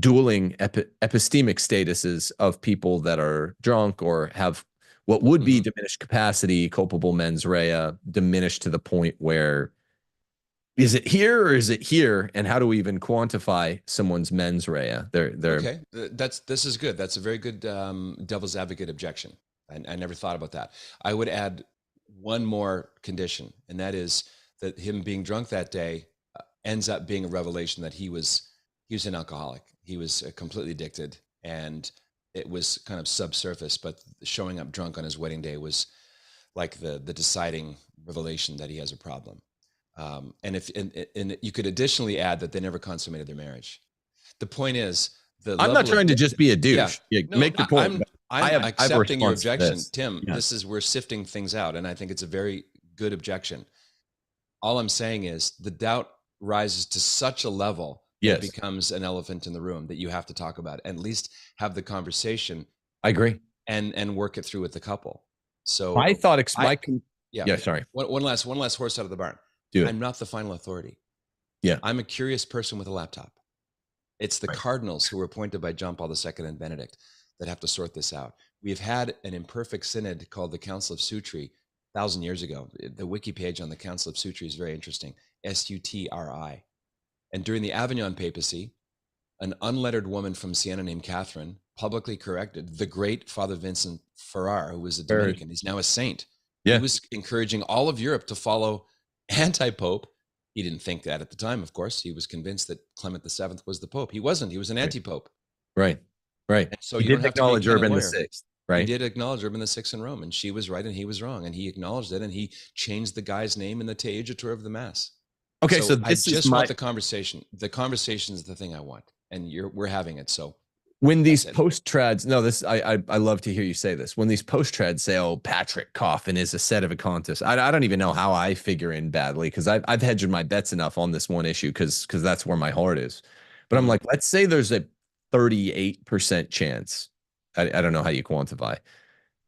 dueling epistemic statuses of people that are drunk or have what would be diminished capacity, culpable mens rea, diminished to the point where, is it here or is it here? And how do we even quantify someone's mens rea? Okay. This is good. That's a very good devil's advocate objection. I never thought about that. I would add one more condition, and that is that him being drunk that day ends up being a revelation that he was an alcoholic. He was completely addicted, and it was kind of subsurface, but showing up drunk on his wedding day was like the deciding revelation that he has a problem. And you could additionally add that they never consummated their marriage. The point is, I'm not trying to just be a douche. Yeah. No, make the point. I'm accepting your objection, Tim. Yeah. We're sifting things out, and I think it's a very good objection. All I'm saying is the doubt rises to such a level that it becomes an elephant in the room that you have to talk about, and at least have the conversation. I agree, and work it through with the couple. So I thought it's my sorry. One last horse out of the barn. Dude. I'm not the final authority. Yeah. I'm a curious person with a laptop. It's the cardinals who were appointed by John Paul II and Benedict that have to sort this out. We've had an imperfect synod called the Council of Sutri 1,000 years ago. The wiki page on the Council of Sutri is very interesting. S-U-T-R-I. And during the Avignon papacy, an unlettered woman from Siena named Catherine publicly corrected the great Father Vincent Ferrer, who was a Dominican. He's now a saint. Yeah. He was encouraging all of Europe to follow anti-pope. He didn't think that at the time, of course. He was convinced that Clement VII was the pope. He wasn't. He was an anti-pope. Right. And so he did acknowledge Urban VI, right? He did acknowledge Urban VI in Rome, and she was right and he was wrong, and he acknowledged it, and he changed the guy's name in the Te Igitur of the Mass. Okay, so this I just is my... want the conversation. The conversation is the thing I want, and we're having it. So when these post-trads, I love to hear you say this. When these post-trads say, "Oh, Patrick Coffin is a set of a contest," I don't even know how I figure in badly, because I've hedged my bets enough on this one issue, because that's where my heart is. But I'm like, let's say there's a 38% chance. I don't know how you quantify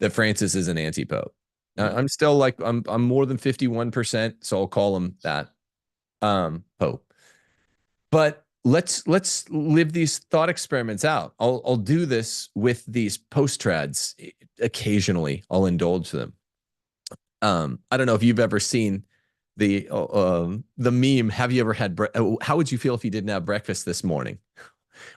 that Francis is an anti-pope. I'm still like I'm more than 51%, so I'll call him that pope. But let's live these thought experiments out. I'll do this with these post-trads occasionally. I'll indulge them. I don't know if you've ever seen the meme. Have you ever had? How would you feel if you didn't have breakfast this morning?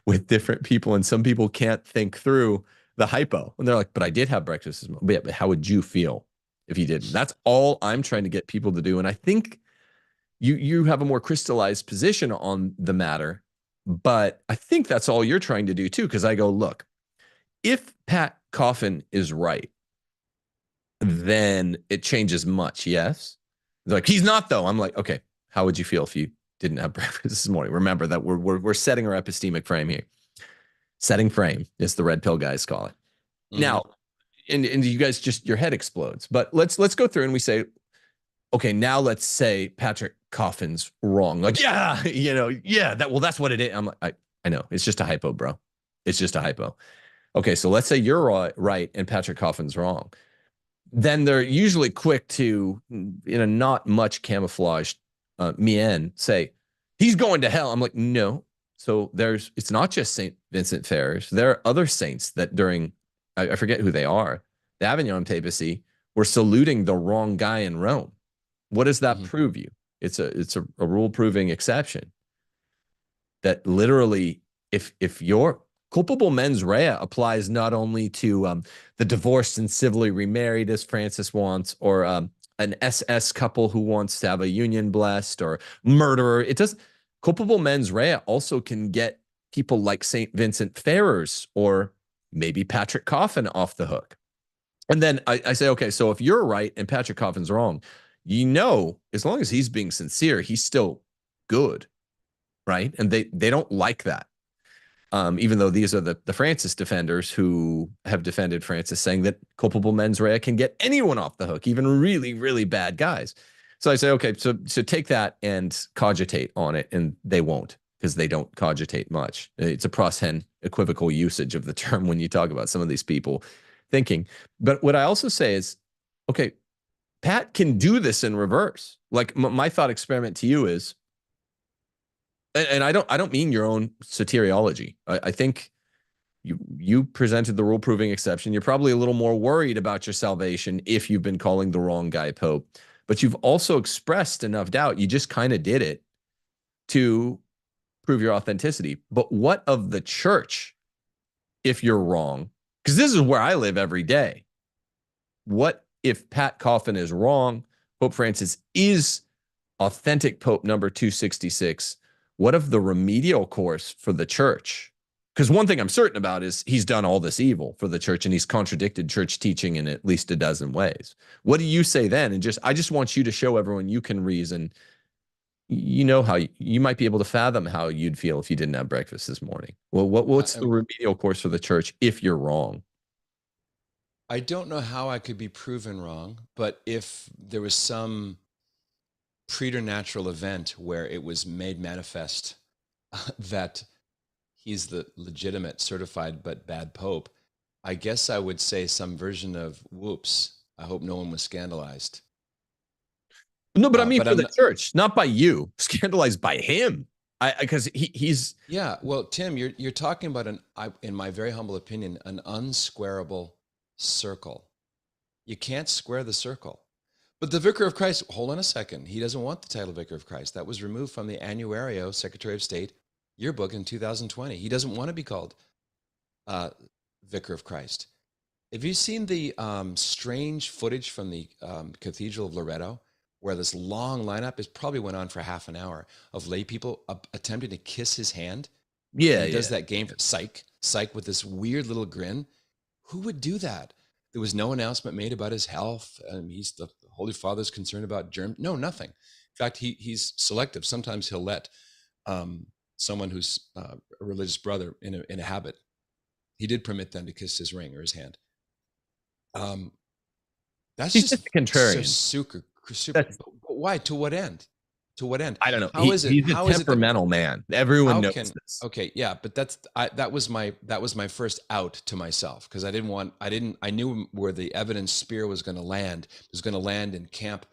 With different people, and some people can't think through the hypo, and they're like, "But I did have breakfast this morning." But how would you feel if you didn't? That's all I'm trying to get people to do, and I think you have a more crystallized position on the matter, but I think that's all you're trying to do too. Because I go, look, if Pat Coffin is right, then it changes much. Yes. They're like, he's not though. I'm like, okay, how would you feel if you didn't have breakfast this morning? Remember that we're setting our epistemic frame here. Setting frame is the red pill guys call it. Mm-hmm. Now, and you guys just, your head explodes, but let's go through and we say, okay, now let's say Patrick Coffin's wrong. Like, yeah, that's what it is. I'm like, I know. It's just a hypo, bro. It's just a hypo. Okay, so let's say you're right and Patrick Coffin's wrong. Then they're usually quick to, in a not much camouflaged mien, say, he's going to hell. I'm like, no. So it's not just St. Vincent Ferrer's. There are other saints that during, I forget who they are, the Avignon papacy, were saluting the wrong guy in Rome. What does that prove you? It's a rule proving exception that literally if you're Culpable mens rea applies not only to the divorced and civilly remarried, as Francis wants, or an SS couple who wants to have a union blessed, or murderer. It does. Culpable mens rea also can get people like St. Vincent Ferrer's or maybe Patrick Coffin off the hook. And then I say, okay, so if you're right and Patrick Coffin's wrong, you know, as long as he's being sincere, he's still good, right? And they don't like that. Even though these are the Francis defenders who have defended Francis, saying that culpable mens rea can get anyone off the hook, even really, really bad guys. So I say, okay, so take that and cogitate on it, and they won't, because they don't cogitate much. It's a Proshen equivocal usage of the term when you talk about some of these people thinking. But what I also say is, okay, Pat can do this in reverse. Like my thought experiment to you is, and I don't mean your own soteriology. I think you presented the rule-proving exception. You're probably a little more worried about your salvation if you've been calling the wrong guy Pope, but you've also expressed enough doubt. You just kind of did it to prove your authenticity. But what of the church if you're wrong? Because this is where I live every day. What if Pat Coffin is wrong? Pope Francis is authentic Pope number 266. What of the remedial course for the church? Because one thing I'm certain about is he's done all this evil for the church, and he's contradicted church teaching in at least a dozen ways. What do you say then? And I just want you to show everyone you can reason. You know how you might be able to fathom how you'd feel if you didn't have breakfast this morning. Well, what's the remedial course for the church if you're wrong? I don't know how I could be proven wrong, but if there was some preternatural event where it was made manifest that he's the legitimate, certified, but bad Pope, I guess I would say some version of, whoops, I hope no one was scandalized. No, but I mean, for the church, not by you, scandalized by him, because he's. Yeah, well, Tim, you're talking about in my very humble opinion, an unsquareable circle. You can't square the circle. But the Vicar of Christ, hold on a second. He doesn't want the title Vicar of Christ. That was removed from the Annuario Secretary of State yearbook in 2020. He doesn't want to be called Vicar of Christ. Have you seen the strange footage from the Cathedral of Loreto, where this long lineup is probably went on for half an hour of lay people attempting to kiss his hand? Yeah, he does that game for psych with this weird little grin. Who would do that? There was no announcement made about his health. He's the Holy Father's concerned about germ. No, nothing. In fact, he's selective. Sometimes he'll let someone who's a religious brother in a habit. He did permit them to kiss his ring or his hand. That's just contrarian. Super. But why? To what end? To what end? I don't know. He's a temperamental man. Everyone knows this. Okay, yeah, but that was my first out to myself, because I knew where the evidence spear was going to land. It was going to land in camp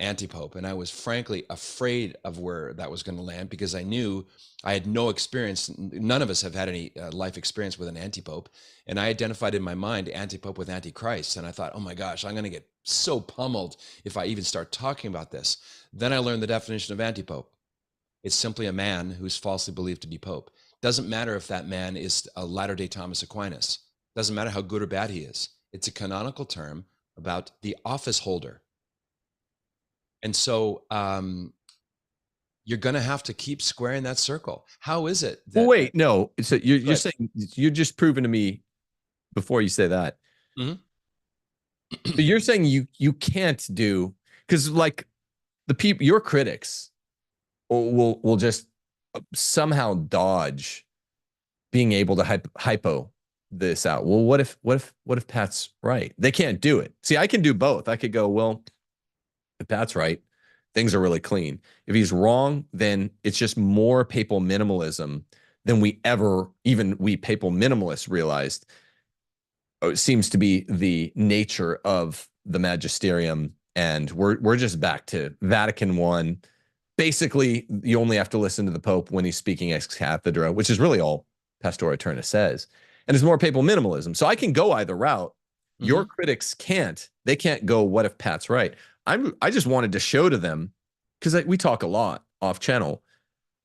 anti-Pope, and I was frankly afraid of where that was going to land, because I knew I had no experience. None of us have had any life experience with an anti-Pope, and I identified in my mind anti-Pope with anti-Christ, and I thought, oh my gosh, I'm going to get so pummeled if I even start talking about this. Then I learned the definition of anti-Pope. It's simply a man who's falsely believed to be Pope. Doesn't matter if that man is a Latter-day Thomas Aquinas. Doesn't matter how good or bad he is. It's a canonical term about the office holder. And so you're going to have to keep squaring that circle. How is it that— well, wait, no. So you're saying, you're just proving to me, before you say that, so you're saying you can't do, because like the people, your critics will just somehow dodge being able to hypo this out. Well, what if Pat's right? They can't do it. See, I can do both. I could go, well, if Pat's right, things are really clean. If he's wrong, then it's just more papal minimalism than even we papal minimalists realized. It seems to be the nature of the magisterium, and we're just back to Vatican I. Basically, you only have to listen to the Pope when he's speaking ex cathedra, which is really all Pastor Eterna says, and it's more papal minimalism. So I can go either route. Your critics can't. They can't go, what if Pat's right? I just wanted to show to them, because we talk a lot off channel.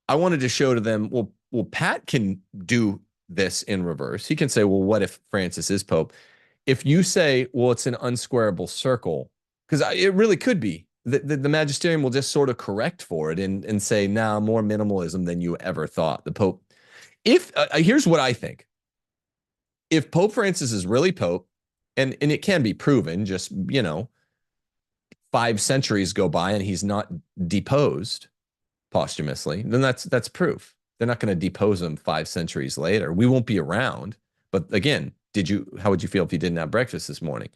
I wanted to show to them, well, Pat can do this in reverse. He can say, well, what if Francis is Pope? If you say, well, it's an unsquareable circle, because it really could be, the magisterium will just sort of correct for it and say, nah, more minimalism than you ever thought. The Pope, here's what I think. If Pope Francis is really Pope, and it can be proven, just, 5 centuries go by and he's not deposed posthumously, then that's proof. They're not going to depose him 5 centuries later. We won't be around. But again, how would you feel if you didn't have breakfast this morning?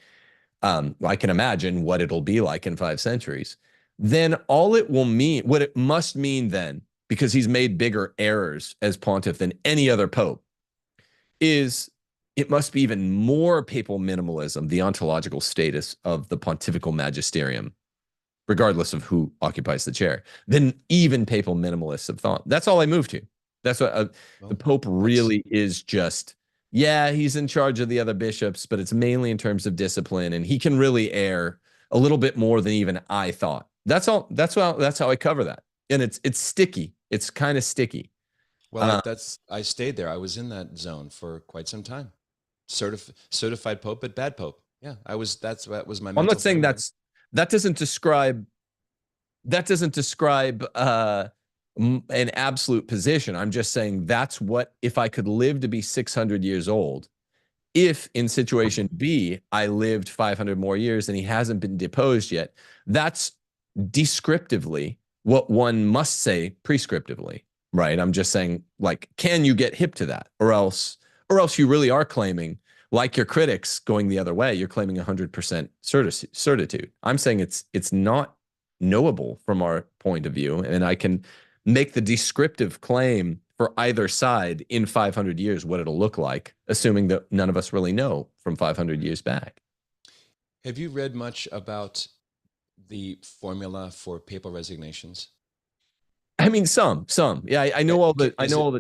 I can imagine what it'll be like in 5 centuries. Then all it will mean, what it must mean then, because he's made bigger errors as pontiff than any other pope, is it must be even more papal minimalism, the ontological status of the pontifical magisterium, regardless of who occupies the chair, than even papal minimalists have thought. That's all I move to. That's what the Pope really is just, yeah, he's in charge of the other bishops, but it's mainly in terms of discipline, and he can really err a little bit more than even I thought. That's all. That's how I cover that. And it's sticky. It's kind of sticky. Well, I stayed there. I was in that zone for quite some time. Certified Pope, but bad Pope. Yeah, I was. That was my. I'm not saying that doesn't describe an absolute position. I'm just saying that's what, if I could live to be 600 years old, if in situation B, I lived 500 more years and he hasn't been deposed yet, that's descriptively what one must say prescriptively, right? I'm just saying, like, can you get hip to that? Or else you really are claiming, like your critics going the other way, you're claiming 100% certitude. I'm saying it's not knowable from our point of view, and I can make the descriptive claim for either side in 500 years what it'll look like, assuming that none of us really know from 500 years back. Have you read much about the formula for papal resignations? I mean, some. Yeah, I know all the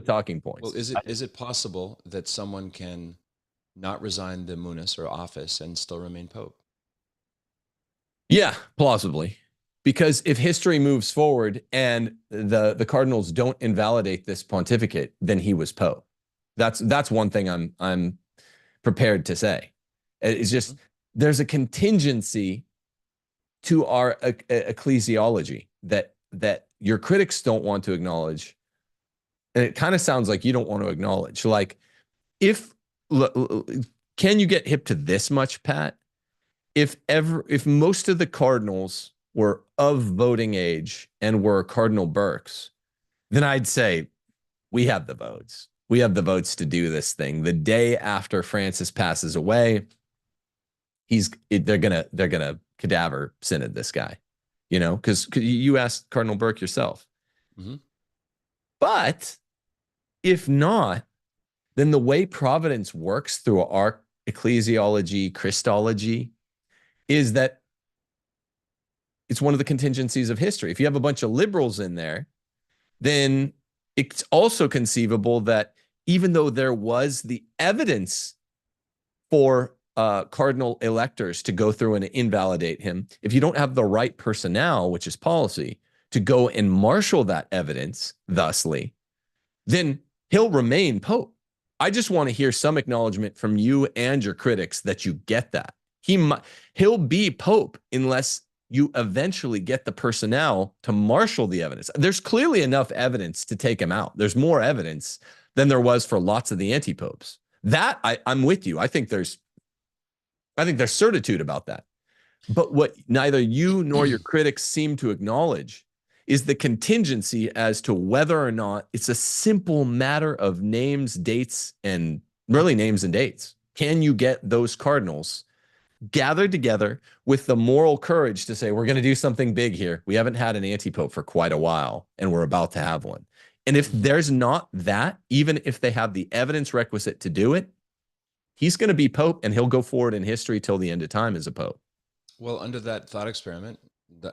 talking points. Well, is it possible that someone can not resign the munus or office and still remain Pope? Yeah, plausibly. Because if history moves forward and the cardinals don't invalidate this pontificate, then he was Pope. That's one thing I'm prepared to say. It's just there's a contingency to our ecclesiology that your critics don't want to acknowledge, and it kind of sounds like you don't want to acknowledge. Like, can you get hip to this much, Pat? If most of the cardinals were of voting age and were Cardinal Burkes, then I'd say we have the votes. We have the votes to do this thing. The day after Francis passes away, they're gonna cadaver synod this guy, because you asked Cardinal Burke yourself. Mm-hmm. But if not, then the way Providence works through our ecclesiology, Christology, is that it's one of the contingencies of history. If you have a bunch of liberals in there, then it's also conceivable that even though there was the evidence for cardinal electors to go through and invalidate him, if you don't have the right personnel, which is policy, to go and marshal that evidence, thusly, then he'll remain Pope. I just want to hear some acknowledgement from you and your critics that you get that. He'll be Pope unless you eventually get the personnel to marshal the evidence. There's clearly enough evidence to take him out. There's more evidence than there was for lots of the anti-popes. That, I'm with you. I think there's certitude about that. But what neither you nor your critics seem to acknowledge is the contingency as to whether or not it's a simple matter of names and dates. Can you get those cardinals gathered together with the moral courage to say, we're going to do something big here. We haven't had an anti-pope for quite a while, and we're about to have one. And if there's not that, even if they have the evidence requisite to do it, he's going to be Pope, and he'll go forward in history till the end of time as a Pope. Well, under that thought experiment,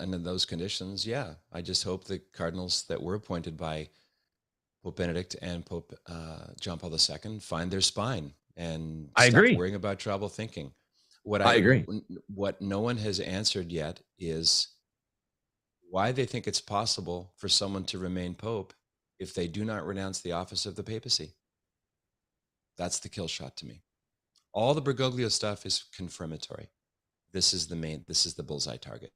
under those conditions, yeah, I just hope the cardinals that were appointed by Pope Benedict and Pope John Paul II find their spine and stop worrying about trouble thinking. What I agree. What no one has answered yet is why they think it's possible for someone to remain Pope if they do not renounce the office of the papacy. That's the kill shot to me. All the Bergoglio stuff is confirmatory. This is the bullseye target.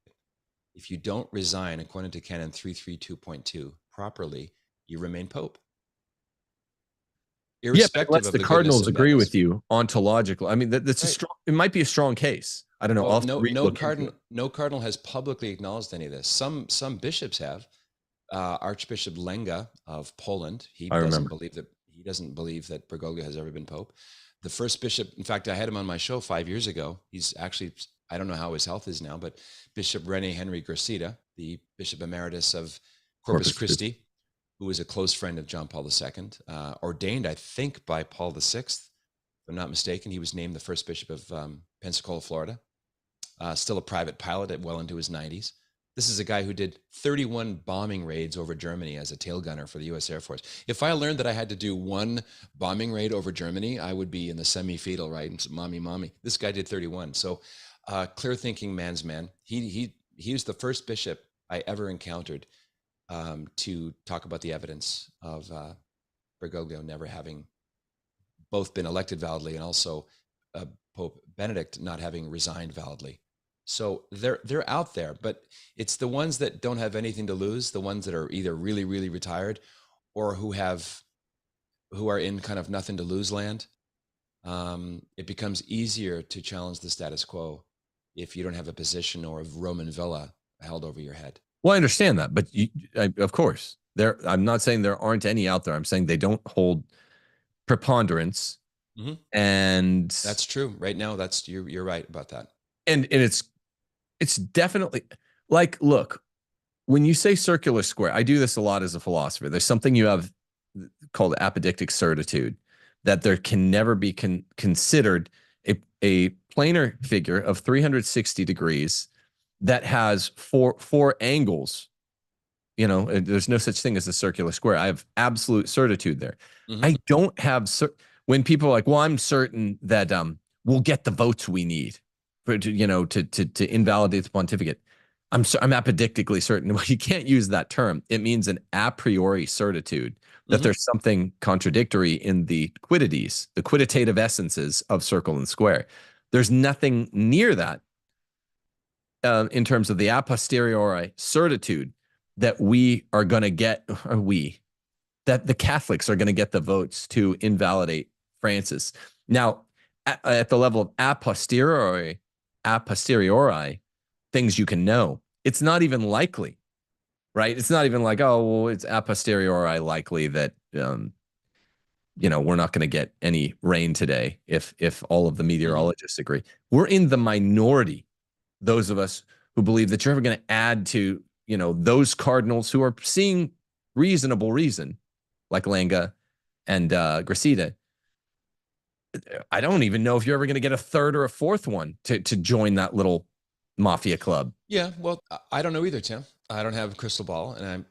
If you don't resign, according to Canon 332.2 properly, you remain Pope. Irrespective of the cardinals agree with you ontologically. I mean, that's right. It might be a strong case. I don't know. Well, no cardinal has publicly acknowledged any of this. Some bishops have. Archbishop Lenga of Poland, he doesn't believe that Bergoglio has ever been Pope. The first bishop, in fact, I had him on my show 5 years ago. He's actually, I don't know how his health is now, but Bishop René Henry Gracida, the Bishop Emeritus of Corpus Christi, who was a close friend of John Paul II, ordained, I think, by Paul VI, if I'm not mistaken. He was named the first bishop of Pensacola, Florida, still a private pilot well into his 90s. This is a guy who did 31 bombing raids over Germany as a tail gunner for the U.S. Air Force. If I learned that I had to do one bombing raid over Germany, I would be in the semi-fetal, right? And mommy. This guy did 31. So clear-thinking man's man. He was the first bishop I ever encountered to talk about the evidence of Bergoglio never having both been elected validly and also Pope Benedict not having resigned validly. So they're out there, but it's the ones that don't have anything to lose, the ones that are either really, really retired or who are in kind of nothing to lose land. It becomes easier to challenge the status quo if you don't have a position or a Roman villa held over your head. Well, I understand that, but of course, I'm not saying there aren't any out there. I'm saying they don't hold preponderance. Mm-hmm. And that's true. Right now, you're right about that. And it's definitely like, look, when you say circular square, I do this a lot as a philosopher. There's something you have called apodictic certitude, that there can never be considered a planar figure of 360 degrees that has four angles. You know, there's no such thing as a circular square. I have absolute certitude there. Mm-hmm. I don't have when people are like, well, I'm certain that we'll get the votes we need to invalidate the pontificate. I'm apodictically certain. Well, you can't use that term. It means an a priori certitude that there's something contradictory in the quiddities, the quidditative essences of circle and square. There's nothing near that in terms of the a posteriori certitude that that the Catholics are going to get the votes to invalidate Francis. Now, at the level of a posteriori things you can know, it's not even likely, right? It's not even like, oh, well, it's a posteriori likely that we're not going to get any rain today if all of the meteorologists agree. We're in the minority, those of us who believe that you're ever going to add to those cardinals who are seeing reasonable reason, like Langa and Gracida. I don't even know if you're ever going to get a third or a fourth one to join that little mafia club. Yeah, well, I don't know either, Tim. I don't have a crystal ball, and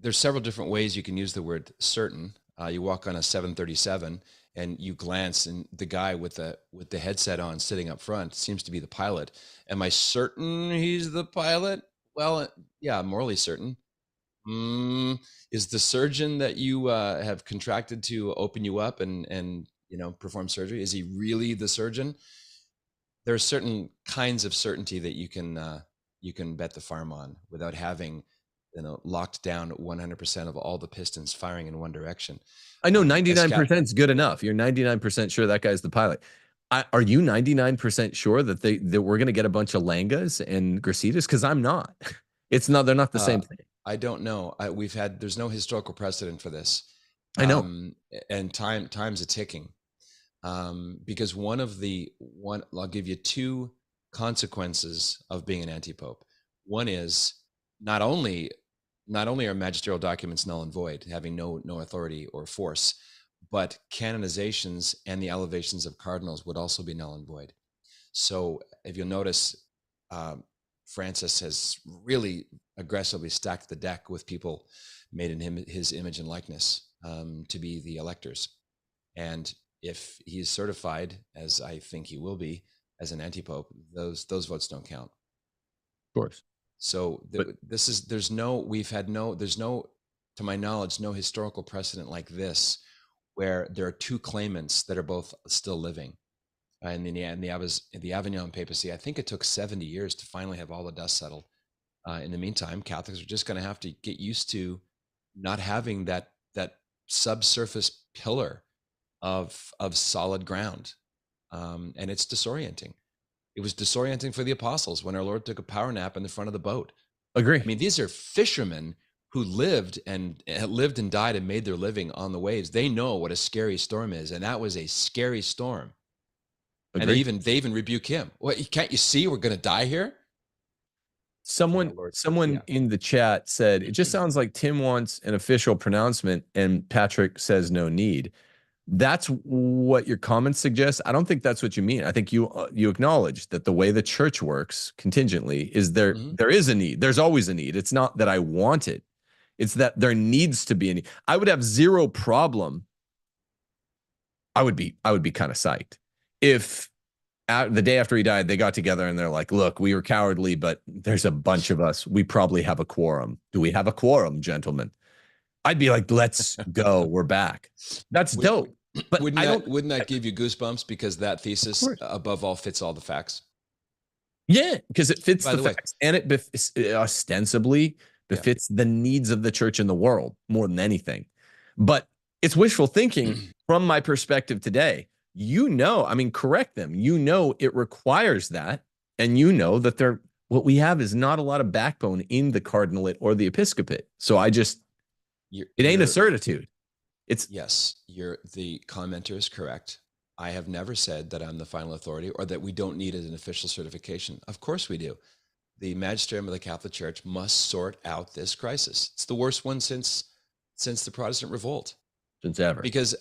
there's several different ways you can use the word certain. You walk on a 737 and you glance, and the guy with the headset on, sitting up front, seems to be the pilot. Am I certain he's the pilot? Well, yeah, morally certain. Is the surgeon that you have contracted to open you up and perform surgery, is he really the surgeon? There are certain kinds of certainty that you can bet the farm on without having locked down 100% of all the pistons firing in one direction. I know 99% is good enough. You're 99% sure that guy's the pilot. Are you 99% sure that we're going to get a bunch of Langas and Gracidas? Because I'm not. They're not the same thing. I don't know. There's no historical precedent for this. I know. And time's a ticking. Because I'll give you two consequences of being an anti-pope. One is not only are magisterial documents null and void, having no authority or force, but canonizations and the elevations of cardinals would also be null and void. So if you'll notice, Francis has really aggressively stacked the deck with people made in his image and likeness to be the electors. And if he is certified, as I think he will be, as an anti-pope, those votes don't count. Of course. So there's no, to my knowledge, no historical precedent like this where there are two claimants that are both still living. And in the Avignon papacy, I think it took 70 years to finally have all the dust settled. In the meantime, Catholics are just going to have to get used to not having that subsurface pillar of solid ground. And it's disorienting. It was disorienting for the apostles when our Lord took a power nap in the front of the boat. Agree. I mean, these are fishermen who lived and died and made their living on the waves. They know what a scary storm is, and that was a scary storm. Agreed. And they even rebuke him. What, can't you see we're going to die here? Someone in the chat said, it just sounds like Tim wants an official pronouncement and Patrick says no need. That's what your comments suggest. I don't think that's what you mean. I think you acknowledge that the way the church works contingently is there is a need. There's always a need. It's not that I want it. It's that there needs to be a need. I would have zero problem. I would be kind of psyched if the day after he died, they got together and they're like, look, we were cowardly, but there's a bunch of us. We probably have a quorum. Do we have a quorum, gentlemen? I'd be like, let's go. We're back. That's dope. But wouldn't that give you goosebumps? Because that thesis, above all, fits all the facts. Yeah, because it fits the facts, and it ostensibly befits the needs of the church in the world more than anything. But it's wishful thinking from my perspective today. You know, I mean, correct them. You know it requires that, and you know that what we have is not a lot of backbone in the cardinalate or the episcopate. So I just... it ain't a certitude. It's yes. The commenter is correct. I have never said that I'm the final authority or that we don't need an official certification. Of course we do. The magisterium of the Catholic Church must sort out this crisis. It's the worst one since the Protestant Revolt, since ever. Because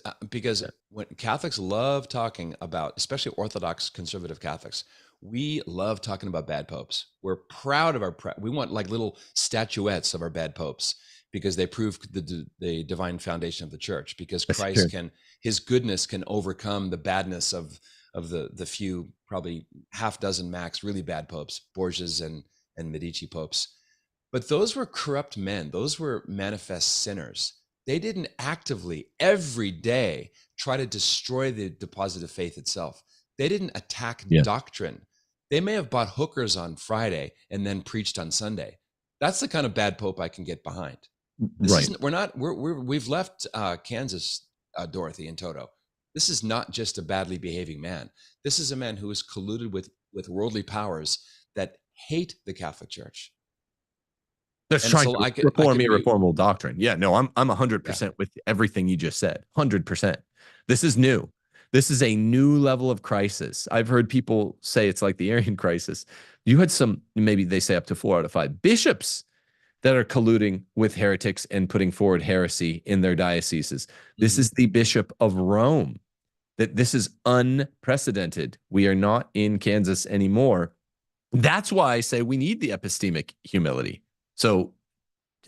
when Catholics love talking about, especially Orthodox conservative Catholics, we love talking about bad popes. We're proud of our. We want like little statuettes of our bad popes, because they prove the divine foundation of the church, because Christ can, his goodness can overcome the badness of the few, probably half dozen max, really bad popes, Borgias and Medici popes. But those were corrupt men. Those were manifest sinners. They didn't actively every day try to destroy the deposit of faith itself. They didn't attack doctrine. They may have bought hookers on Friday and then preached on Sunday. That's the kind of bad pope I can get behind. This right. We've left Kansas, Dorothy and Toto. This is not just a badly behaving man. This is a man who is colluded with worldly powers that hate the Catholic Church. That's and trying so to reform irreformable doctrine. Yeah, no, I'm 100% with everything you just said. 100%. This is new. This is a new level of crisis. I've heard people say it's like the Arian crisis. You had some, maybe they say up to 4 out of 5 bishops that are colluding with heretics and putting forward heresy in their dioceses. This is the Bishop of Rome. That this is unprecedented. We are not in Kansas anymore. That's why I say we need the epistemic humility. So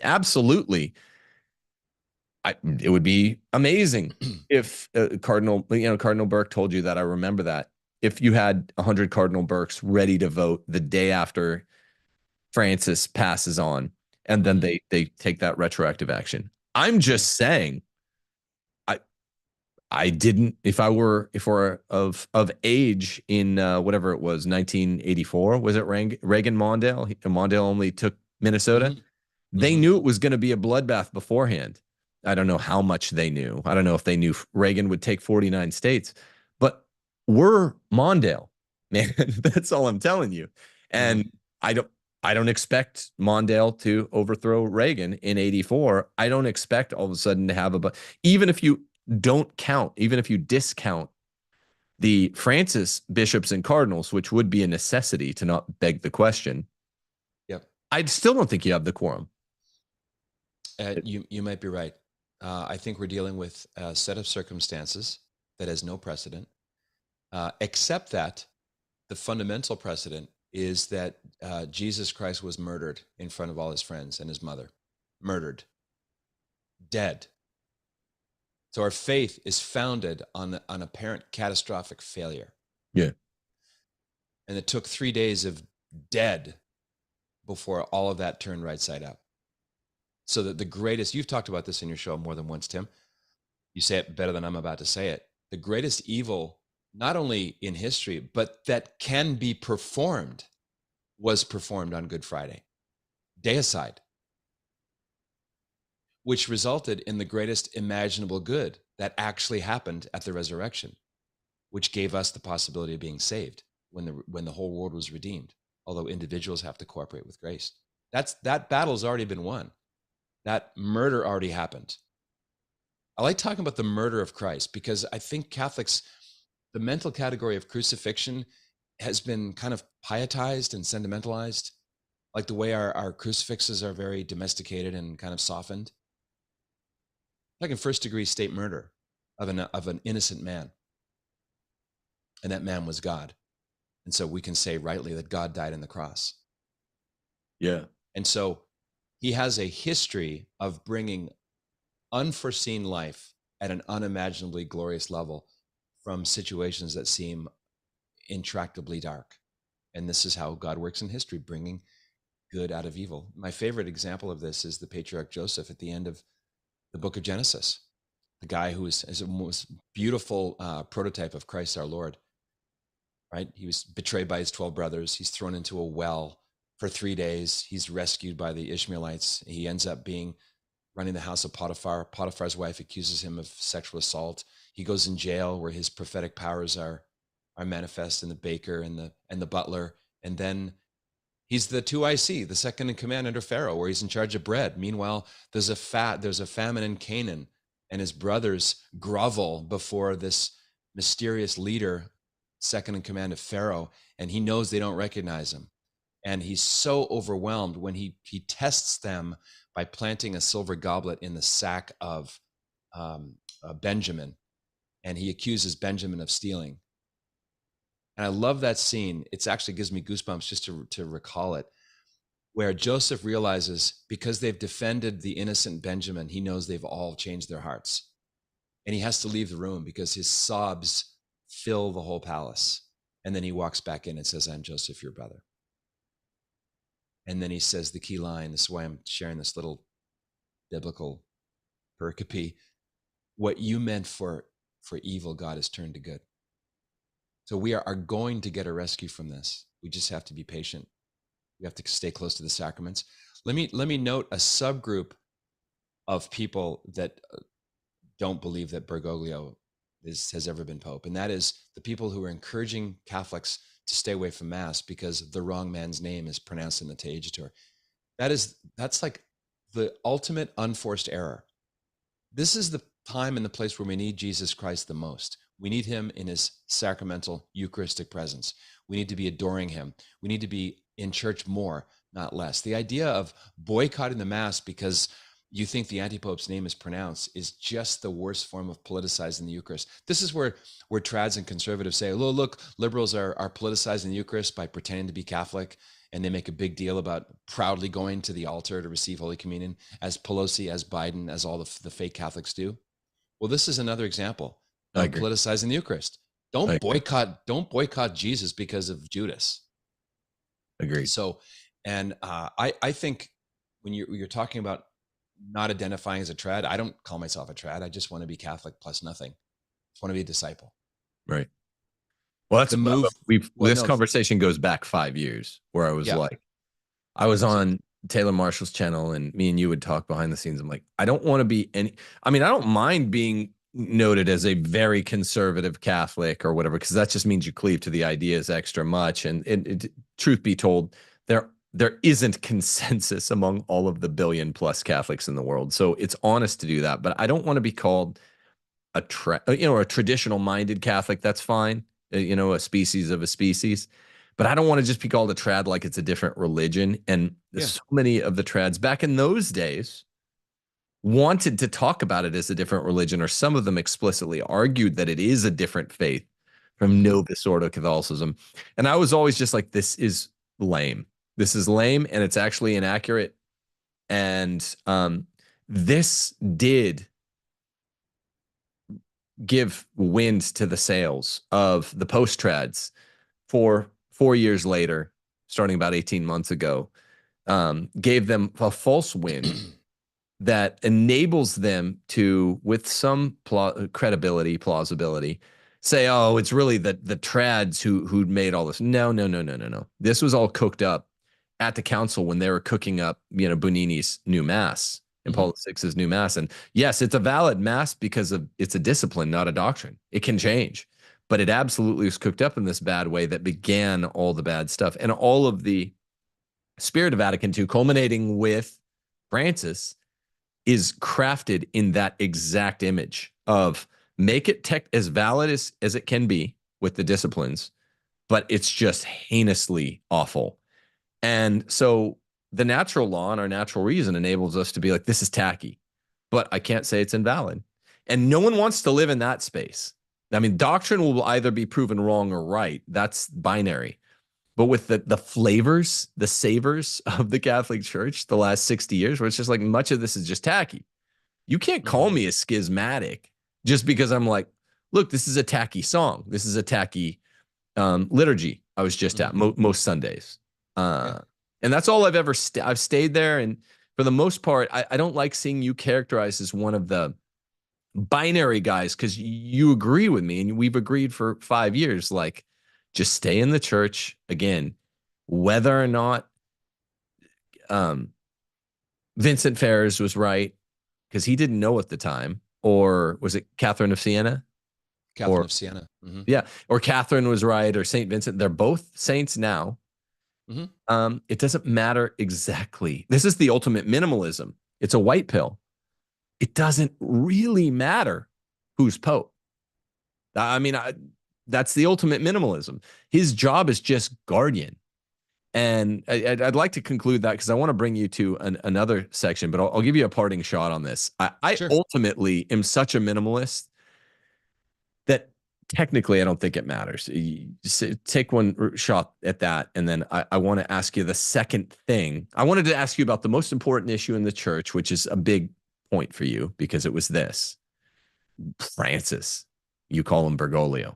absolutely, it would be amazing if Cardinal Burke told you that. I remember that. If you had 100 Cardinal Burkes ready to vote the day after Francis passes on, and then they take that retroactive action. I'm just saying, I didn't, if I were of age in whatever it was, 1984, was it Reagan Mondale? Mondale only took Minnesota. Mm-hmm. They knew it was going to be a bloodbath beforehand. I don't know how much they knew. I don't know if they knew Reagan would take 49 states, but we're Mondale, man. That's all I'm telling you. And I don't expect Mondale to overthrow Reagan in 84. I don't expect all of a sudden to have even if you discount the Francis bishops and cardinals, which would be a necessity to not beg the question. Yep. I still don't think you have the quorum. You might be right. I think we're dealing with a set of circumstances that has no precedent, except that the fundamental precedent is that Jesus Christ was murdered in front of all his friends and his mother. Murdered. Dead. So our faith is founded on apparent catastrophic failure. Yeah. And it took 3 days of dead before all of that turned right side up. So that the greatest, you've talked about this in your show more than once, Tim, you say it better than I'm about to say it, the greatest evil, not only in history, but that can be performed, was performed on Good Friday, deicide, which resulted in the greatest imaginable good that actually happened at the resurrection, which gave us the possibility of being saved when the whole world was redeemed, although individuals have to cooperate with grace. That battle's already been won. That murder already happened. I like talking about the murder of Christ because I think Catholics, the mental category of crucifixion has been kind of pietized and sentimentalized, like the way our crucifixes are very domesticated and kind of softened. Like in first-degree state murder of an innocent man. And that man was God. And so we can say rightly that God died on the cross. Yeah. And so he has a history of bringing unforeseen life at an unimaginably glorious level from situations that seem intractably dark. And this is how God works in history, bringing good out of evil. My favorite example of this is the patriarch Joseph at the end of the book of Genesis, the guy who is the most beautiful prototype of Christ our Lord, right? He was betrayed by his 12 brothers. He's thrown into a well for 3 days. He's rescued by the Ishmaelites. He ends up running the house of Potiphar. Potiphar's wife accuses him of sexual assault. He goes in jail where his prophetic powers are manifest in the baker and the butler. And then he's the 2IC, the second in command under Pharaoh, where he's in charge of bread. Meanwhile, there's a famine in Canaan, and his brothers grovel before this mysterious leader, second in command of Pharaoh, and he knows they don't recognize him. And he's so overwhelmed when he tests them by planting a silver goblet in the sack of Benjamin, and he accuses Benjamin of stealing. And I love that scene. It actually gives me goosebumps just to recall it, where Joseph realizes because they've defended the innocent Benjamin, he knows they've all changed their hearts. And he has to leave the room because his sobs fill the whole palace. And then he walks back in and says, "I'm Joseph, your brother." And then he says the key line, this is why I'm sharing this little biblical pericope, what you meant for evil, God has turned to good. So we are going to get a rescue from this. We just have to be patient. We have to stay close to the sacraments. Let me note a subgroup of people that don't believe that Bergoglio has ever been Pope. And that is the people who are encouraging Catholics to stay away from Mass because the wrong man's name is pronounced in the Te Agitor. That's like the ultimate unforced error. This is the time and the place where we need Jesus Christ the most. We need him in his sacramental Eucharistic presence. We need to be adoring him. We need to be in church more, not less. The idea of boycotting the Mass because you think the antipope's name is pronounced is just the worst form of politicizing the Eucharist. This is where trads and conservatives say, "Oh, look, liberals are politicizing the Eucharist by pretending to be Catholic," and they make a big deal about proudly going to the altar to receive Holy Communion, as Pelosi, as Biden, as all the fake Catholics do. Well, this is another example. Not politicizing the Eucharist. Don't boycott Jesus because of Judas. Agreed. So, and I think when you're talking about not identifying as a trad, I don't call myself a trad. I just want to be Catholic plus nothing. I want to be a disciple. Right. Well, that's the move. This conversation goes back 5 years, where I was like, I was on Taylor Marshall's channel, and me and you would talk behind the scenes. I'm like, I don't want to be any. I mean, I don't mind being noted as a very conservative Catholic or whatever, because that just means you cleave to the ideas extra much. And truth be told, there isn't consensus among all of the 1 billion+ Catholics in the world. So it's honest to do that. But I don't want to be called a traditional minded Catholic. That's fine. You know, a species of a species. But I don't want to just be called a trad like it's a different religion. And so many of the trads back in those days wanted to talk about it as a different religion, or some of them explicitly argued that it is a different faith from Novus Ordo Catholicism. And I was always just like, this is lame. This is lame, and it's actually inaccurate. And this did give wind to the sails of the post-trads for 4 years later, starting about 18 months ago, gave them a false wind that enables them to, with some plausibility, say, oh, it's really the trads who made all this. No. This was all cooked up at the council when they were cooking up, Bonini's new mass and Paul VI's new mass. And yes, it's a valid mass because of it's a discipline, not a doctrine. It can change, but it absolutely was cooked up in this bad way that began all the bad stuff and all of the spirit of Vatican II, culminating with Francis, is crafted in that exact image of make it as valid as it can be with the disciplines, but it's just heinously awful. And so the natural law and our natural reason enables us to be like, this is tacky, but I can't say it's invalid. And no one wants to live in that space. I mean, doctrine will either be proven wrong or right. That's binary. But with the flavors, the savors of the Catholic Church the last 60 years, where it's just like much of this is just tacky. You can't call me a schismatic just because I'm like, look, this is a tacky song. This is a tacky liturgy I was just at most Sundays. And that's all I've ever, I've stayed there. And for the most part, I don't like seeing you characterized as one of the binary guys because you agree with me. And we've agreed for 5 years, like, just stay in the church again, whether or not Vincent Ferrer was right, because he didn't know at the time, or was it Catherine of Siena? Catherine of Siena. Mm-hmm. Yeah, or Catherine was right, or St. Vincent. They're both saints now. Mm-hmm. It doesn't matter exactly. This is the ultimate minimalism. It's a white pill. It doesn't really matter who's Pope. I mean, that's the ultimate minimalism. His job is just guardian. And I'd like to conclude that because I want to bring you to another section, but I'll give you a parting shot on this. I ultimately am such a minimalist that technically I don't think it matters. Take one shot at that. And then I want to ask you the second thing. I wanted to ask you about the most important issue in the church, which is a big point for you because it was this. Francis, you call him Bergoglio.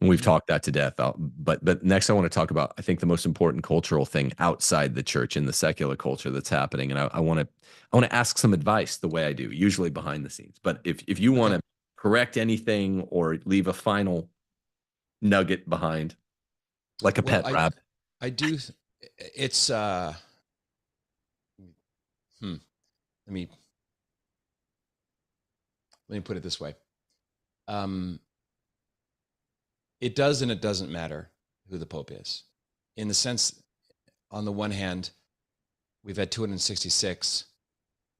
We've talked that to death, but next I want to talk about, I think, the most important cultural thing outside the church in the secular culture that's happening. And I want to ask some advice the way I do, usually behind the scenes. But if you want to correct anything or leave a final nugget behind, like a pet rabbit. I do. It's, Let me put it this way. It does and it doesn't matter who the Pope is. In the sense, on the one hand, we've had 266.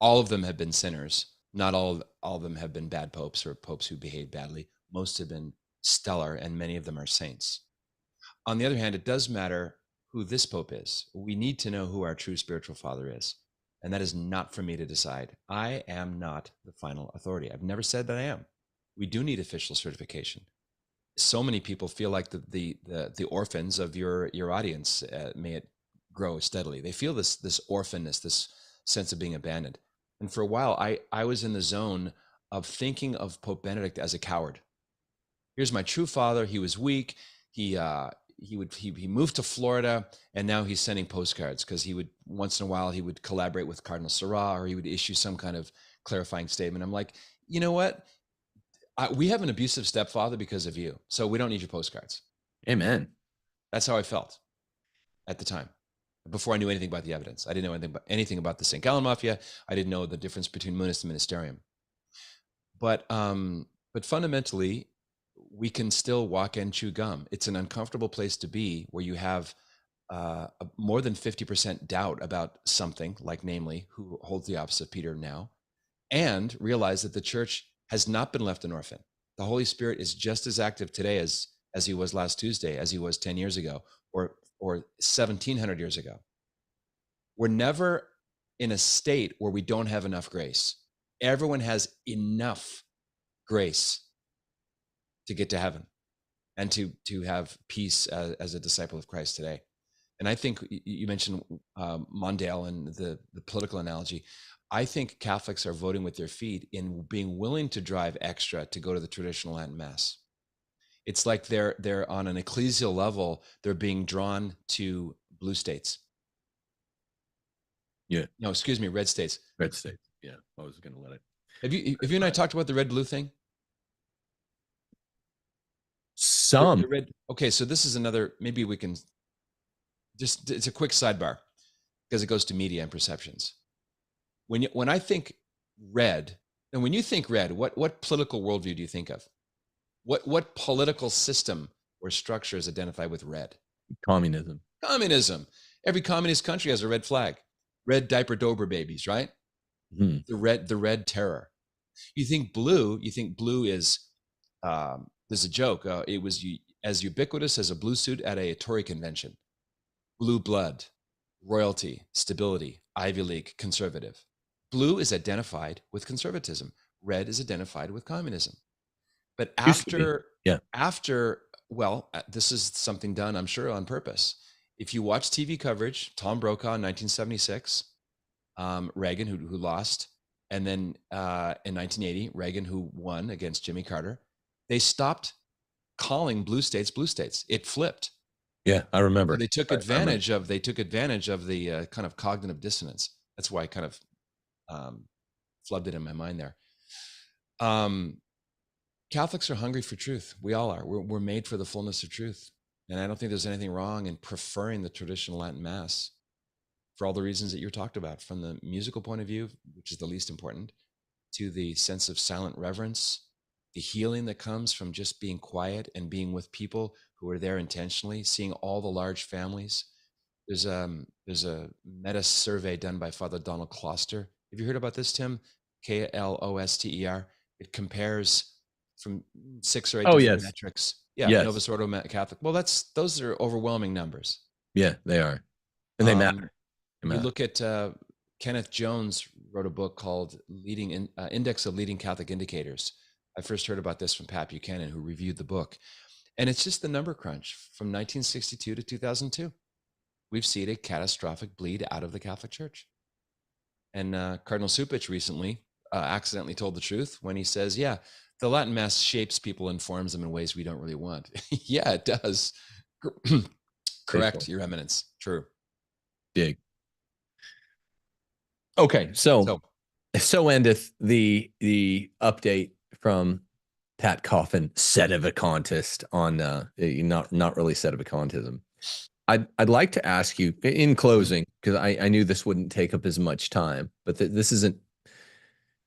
All of them have been sinners. Not all of them have been bad popes or popes who behaved badly. Most have been stellar, and many of them are saints. On the other hand, it does matter who this Pope is. We need to know who our true spiritual father is. And that is not for me to decide. I am not the final authority. I've never said that I am. We do need official certification. So many people feel like the orphans of your audience, may it grow steadily. They feel this orphanness, this sense of being abandoned. And for a while, I was in the zone of thinking of Pope Benedict as a coward. Here's my true father. He was weak. He moved to Florida, and now he's sending postcards because he would, once in a while, he would collaborate with Cardinal Seurat, or he would issue some kind of clarifying statement. I'm like, you know what? We have an abusive stepfather because of you, so we don't need your postcards. Amen. That's how I felt at the time, before I knew anything about the evidence. I didn't know anything about the St. Gallen Mafia. I didn't know the difference between munis and ministerium. But fundamentally, we can still walk and chew gum. It's an uncomfortable place to be where you have more than 50% doubt about something, like namely, who holds the office of Peter now, and realize that the church has not been left an orphan. The Holy Spirit is just as active today as he was last Tuesday, as he was 10 years ago, or 1,700 years ago. We're never in a state where we don't have enough grace. Everyone has enough grace to get to heaven and to have peace as a disciple of Christ today. And I think you mentioned Mondale and the political analogy. I think Catholics are voting with their feet in being willing to drive extra to go to the traditional Latin Mass. It's like they're on an ecclesial level, they're being drawn to blue states. Yeah. No, excuse me, red states. Red states. yeah, I was going to let it. Have you and I talked about the red blue thing? Some. Okay, so this is another, maybe we can just, it's a quick sidebar because it goes to media and perceptions. When I think red, and when you think red, what political worldview do you think of? What political system or structure is identified with red? Communism. Communism. Every communist country has a red flag. Red diaper dober babies, right? Mm-hmm. The red terror. You think blue is, there's a joke. It was as ubiquitous as a blue suit at a Tory convention. Blue blood, royalty, stability, Ivy League, conservative. Blue is identified with conservatism. Red is identified with communism. But after, well, this is something done, I'm sure, on purpose. If you watch TV coverage, Tom Brokaw in 1976, Reagan, who lost, and then in 1980, Reagan, who won against Jimmy Carter, they stopped calling blue states blue states. It flipped. Yeah, I remember. So they took advantage of the kind of cognitive dissonance. That's why I kind of flubbed it in my mind there. Catholics are hungry for truth. We all are. We're made for the fullness of truth. And I don't think there's anything wrong in preferring the traditional Latin Mass for all the reasons that you talked about, from the musical point of view, which is the least important, to the sense of silent reverence, the healing that comes from just being quiet and being with people who are there intentionally, seeing all the large families. There's a meta survey done by Father Donald Kloster. Have you heard about this, Tim? Kloster. It compares from 6 or 8 different metrics. Yeah, yes. Novus Ordo Catholic. Well, those are overwhelming numbers. Yeah, they are, and they matter. They matter. You look at Kenneth Jones wrote a book called Index of Leading Catholic Indicators. I first heard about this from Pat Buchanan, who reviewed the book, and it's just the number crunch from 1962 to 2002. We've seen a catastrophic bleed out of the Catholic Church, and Cardinal Supich recently accidentally told the truth when he says, "Yeah." The Latin Mass shapes people and forms them in ways we don't really want. Yeah, it does. Correct, Your Eminence. True. Big. Okay, so endeth the update from Pat Coffin, sedevacantism on not really sedevacantism. I'd like to ask you in closing, because I knew this wouldn't take up as much time, but this isn't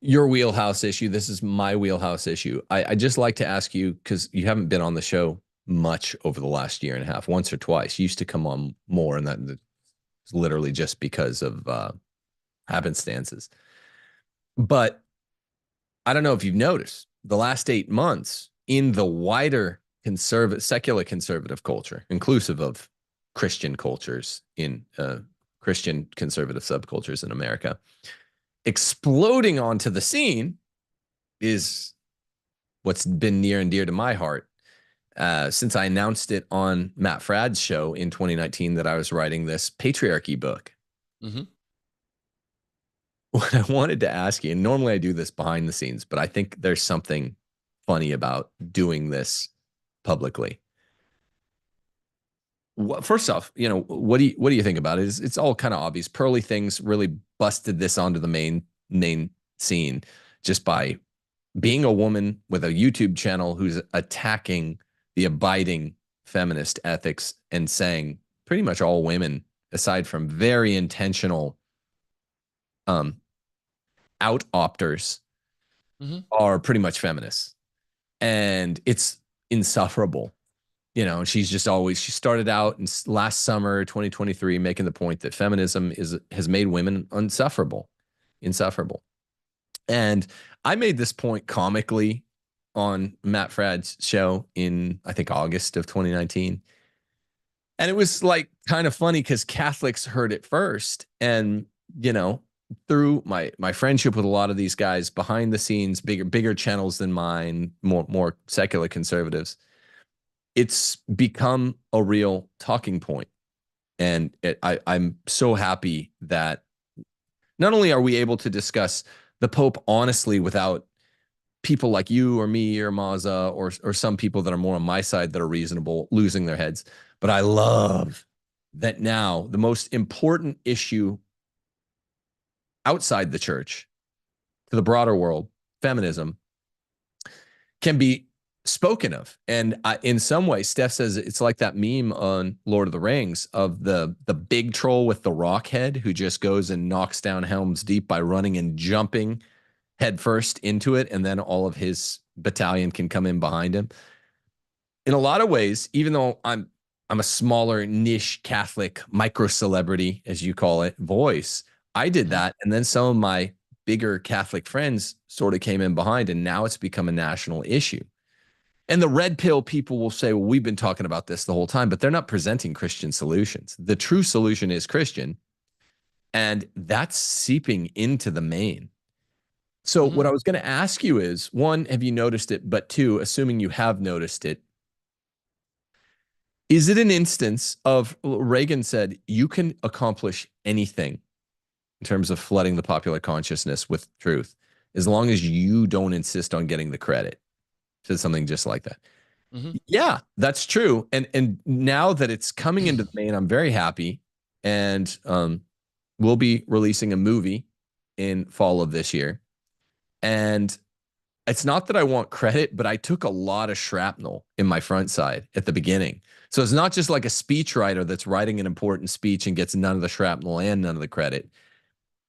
your wheelhouse issue. This is my wheelhouse issue. I just like to ask you, because you haven't been on the show much over the last year and a half, once or twice. You used to come on more, and that's literally just because of happenstances. But I don't know if you've noticed, the last 8 months in the wider secular conservative culture, inclusive of Christian cultures in Christian conservative subcultures in America, exploding onto the scene is what's been near and dear to my heart since I announced it on Matt Frad's show in 2019 that I was writing this patriarchy book. Mm-hmm. What I wanted to ask you, and normally I do this behind the scenes, but I think there's something funny about doing this publicly. First off, what do you think about it? It's all kind of obvious. Pearly Things really busted this onto the main scene just by being a woman with a YouTube channel who's attacking the abiding feminist ethics and saying pretty much all women, aside from very intentional out-opters, mm-hmm. are pretty much feminists, and it's insufferable. She's just always, she started out in last summer, 2023, making the point that feminism has made women insufferable. And I made this point comically on Matt Frad's show in, I think, August of 2019. And it was like kind of funny because Catholics heard it first. And, through my friendship with a lot of these guys behind the scenes, bigger channels than mine, more secular conservatives, it's become a real talking point. And I'm so happy that not only are we able to discuss the Pope honestly without people like you or me or Maza or some people that are more on my side that are reasonable losing their heads, but I love that now the most important issue outside the church to the broader world, feminism, can be spoken of. And in some ways, Steph says it's like that meme on Lord of the Rings of the big troll with the rock head who just goes and knocks down Helm's Deep by running and jumping headfirst into it, and then all of his battalion can come in behind him. In a lot of ways, even though I'm a smaller niche Catholic micro celebrity, as you call it, voice, I did that, and then some of my bigger Catholic friends sort of came in behind, and now it's become a national issue. And the red pill people will say, well, we've been talking about this the whole time, but they're not presenting Christian solutions. The true solution is Christian, and that's seeping into the main. So what I was going to ask you is, one, have you noticed it? But two, assuming you have noticed it, is it an instance of Reagan said, you can accomplish anything in terms of flooding the popular consciousness with truth, as long as you don't insist on getting the credit? Said something just like that. Yeah, that's true. And now that it's coming into the main, I'm very happy. And we'll be releasing a movie in fall of this year. And it's not that I want credit, but I took a lot of shrapnel in my front side at the beginning. So it's not just like a speechwriter that's writing an important speech and gets none of the shrapnel and none of the credit.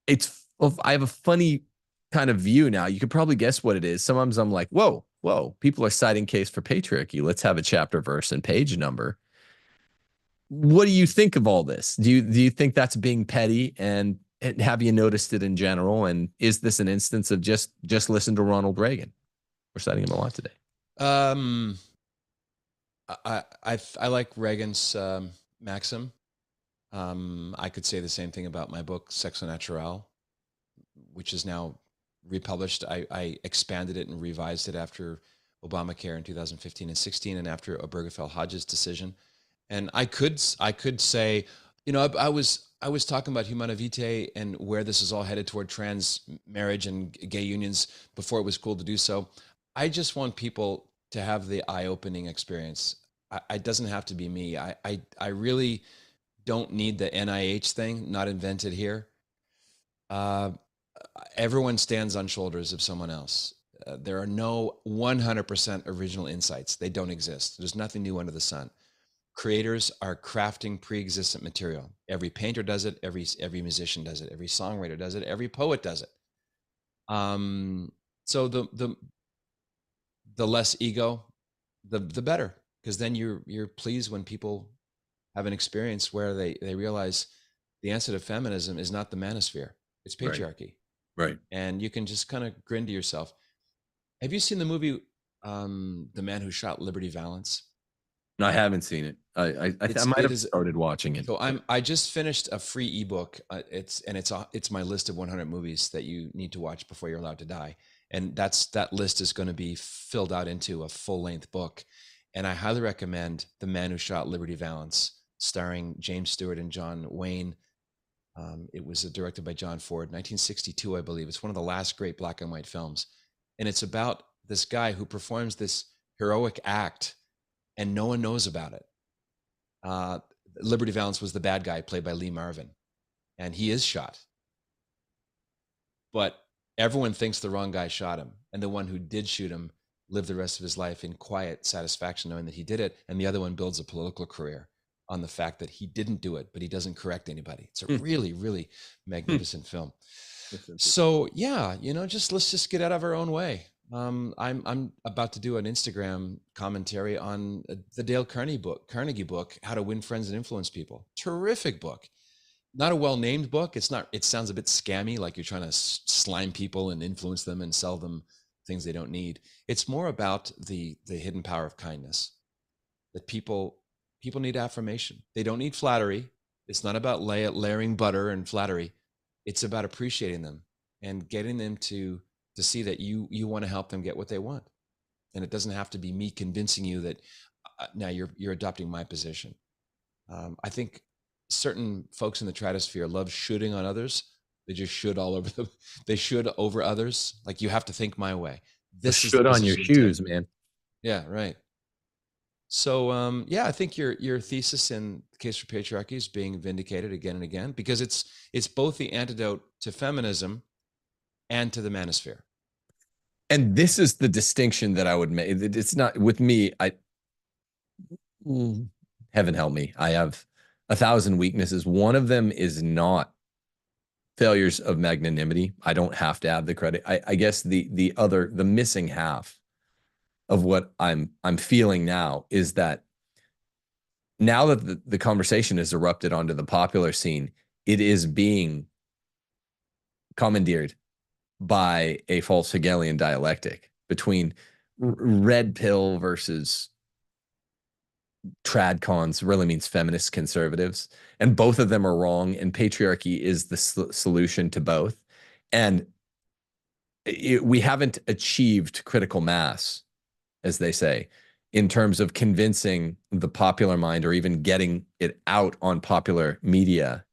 It's, I have a funny kind of view now. You could probably guess what it is. Sometimes I'm like, whoa, people are citing Case for Patriarchy. Let's have a chapter, verse, and page number. What do you think of all this? Do you think that's being petty? And have you noticed it in general? And is this an instance of just listen to Ronald Reagan? We're citing him a lot today. I like Reagan's maxim. I could say the same thing about my book, Sexo Natural, which is now republished. I expanded it and revised it after Obamacare in 2015 and 16 and after Obergefell-Hodges' decision. And I could say, you know, I was talking about Humana Vitae and where this is all headed toward trans marriage and gay unions before it was cool to do so. I just want people to have the eye-opening experience. It doesn't have to be me. I really don't need the NIH thing, not invented here. Everyone stands on shoulders of someone else. There are no 100% original insights. They don't exist. There's nothing new under the sun. Creators are crafting pre-existent material. Every painter does it. Every musician does it. Every songwriter does it. Every poet does it. So the less ego, the better, because then you're pleased when people have an experience where they realize the answer to feminism is not the manosphere. It's patriarchy. Right. And you can just kind of grin to yourself. Have you seen the movie, The Man Who Shot Liberty Valance? No, I haven't seen it. I might have started watching it. So I just finished a free ebook. It's my list of 100 movies that you need to watch before you're allowed to die. And that list is going to be filled out into a full-length book. And I highly recommend The Man Who Shot Liberty Valance, starring James Stewart and John Wayne. It was directed by John Ford, 1962, I believe. It's one of the last great black and white films. And it's about this guy who performs this heroic act and no one knows about it. Liberty Valance was the bad guy, played by Lee Marvin, and he is shot. But everyone thinks the wrong guy shot him, and the one who did shoot him lived the rest of his life in quiet satisfaction knowing that he did it, and the other one builds a political career on the fact that he didn't do it, but he doesn't correct anybody. It's a really, really magnificent film. So yeah, you know, let's just get out of our own way. I'm about to do an Instagram commentary on the Dale Carnegie book, How to Win Friends and Influence People. Terrific book. Not a well-named book. It's not. It sounds a bit scammy, like you're trying to slime people and influence them and sell them things they don't need. It's more about the hidden power of kindness. That people need affirmation. They don't need flattery. It's not about layering butter and flattery. It's about appreciating them and getting them to see that you want to help them get what they want. And it doesn't have to be me convincing you that now you're adopting my position. I think certain folks in the stratosphere love shooting on others. They just shoot all over them. They shoot over others. Like, you have to think my way. This is shoot on your shoes, man. Yeah, right. So yeah, I think your thesis in the Case for Patriarchy is being vindicated again and again, because it's both the antidote to feminism and to the manosphere. And this is the distinction that I would make. It's not with me. Heaven help me. I have 1,000 weaknesses. One of them is not failures of magnanimity. I don't have to have the credit. I guess the missing half of what I'm feeling now is that now that the conversation has erupted onto the popular scene, it is being commandeered by a false Hegelian dialectic between red pill versus trad cons, really means feminist conservatives, and both of them are wrong, and patriarchy is the solution to both. And we haven't achieved critical mass, as they say, in terms of convincing the popular mind or even getting it out on popular media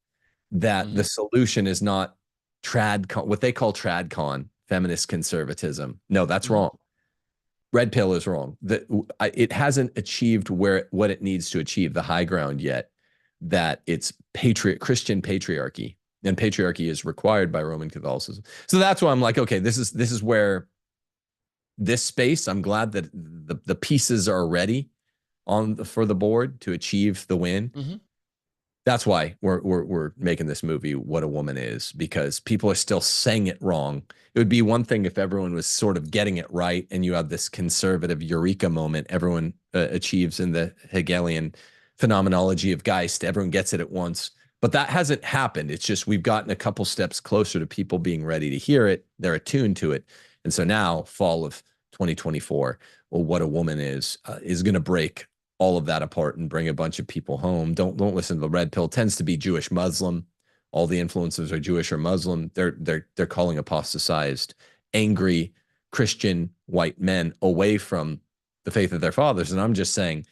that the solution is not tradcon, what they call tradcon, feminist conservatism. No, that's wrong. Red pill is wrong. It hasn't achieved what it needs to achieve, the high ground yet, that it's Christian patriarchy, and patriarchy is required by Roman Catholicism. So that's why I'm like, okay, this is where this space, I'm glad that the pieces are ready for the board to achieve the win. Mm-hmm. That's why we're making this movie, What a Woman Is, because people are still saying it wrong. It would be one thing if everyone was sort of getting it right and you have this conservative eureka moment everyone achieves in the Hegelian phenomenology of Geist. Everyone gets it at once, but that hasn't happened. It's just we've gotten a couple steps closer to people being ready to hear it. They're attuned to it. And so now, fall of 2024, well, What a Woman is going to break all of that apart and bring a bunch of people home. Don't listen to the red pill. It tends to be Jewish, Muslim. All the influencers are Jewish or Muslim. They're calling apostatized, angry Christian white men away from the faith of their fathers. And I'm just saying,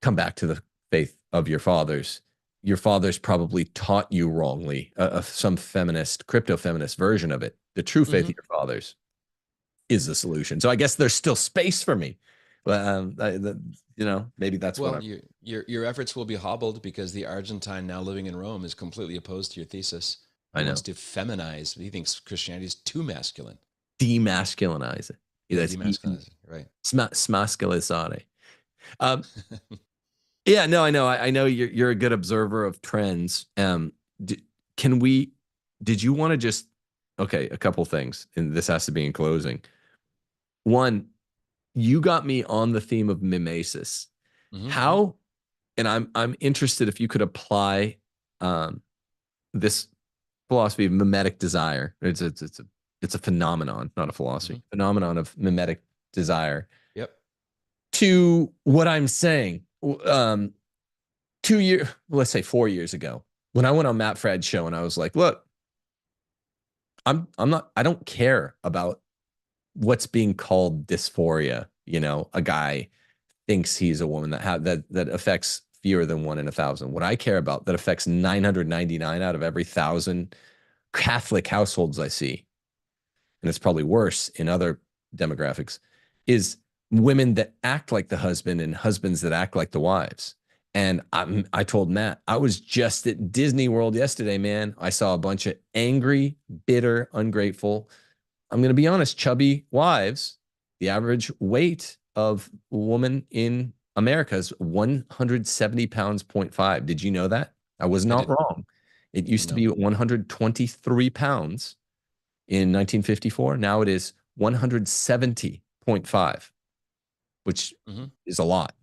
come back to the faith of your fathers. Your fathers probably taught you wrongly, some feminist, crypto-feminist version of it. The true faith of your fathers is the solution. So I guess there's still space for me. Maybe that's what your efforts will be hobbled because the Argentine now living in Rome is completely opposed to your thesis. He wants to feminize. He thinks Christianity is too masculine. Demasculinize it. Yeah, demasculinize it, right. Smasculizare. Yeah, no, I know. I know you're a good observer of trends. Did you want to just, okay, a couple things, and this has to be in closing. One, you got me on the theme of mimesis. Mm-hmm. How, and I'm interested if you could apply this philosophy of mimetic desire. It's a phenomenon, not a philosophy. Mm-hmm. Phenomenon of mimetic desire. Yep. To what I'm saying, 2 years, let's say 4 years ago, when I went on Matt Fred's show and I was like, look, I don't care about what's being called dysphoria. You know, a guy thinks he's a woman that affects fewer than 1 in 1,000. What I care about, that affects 999 out of every 1,000 Catholic households I see, and it's probably worse in other demographics, is women that act like the husband and husbands that act like the wives. And I told Matt, I was just at Disney World yesterday, man. I saw a bunch of angry, bitter, ungrateful, I'm going to be honest, chubby wives. The average weight of a woman in America is 170.5 pounds. Did you know that? I was not wrong. It used to be 123 pounds in 1954. Now it is 170.5, which is a lot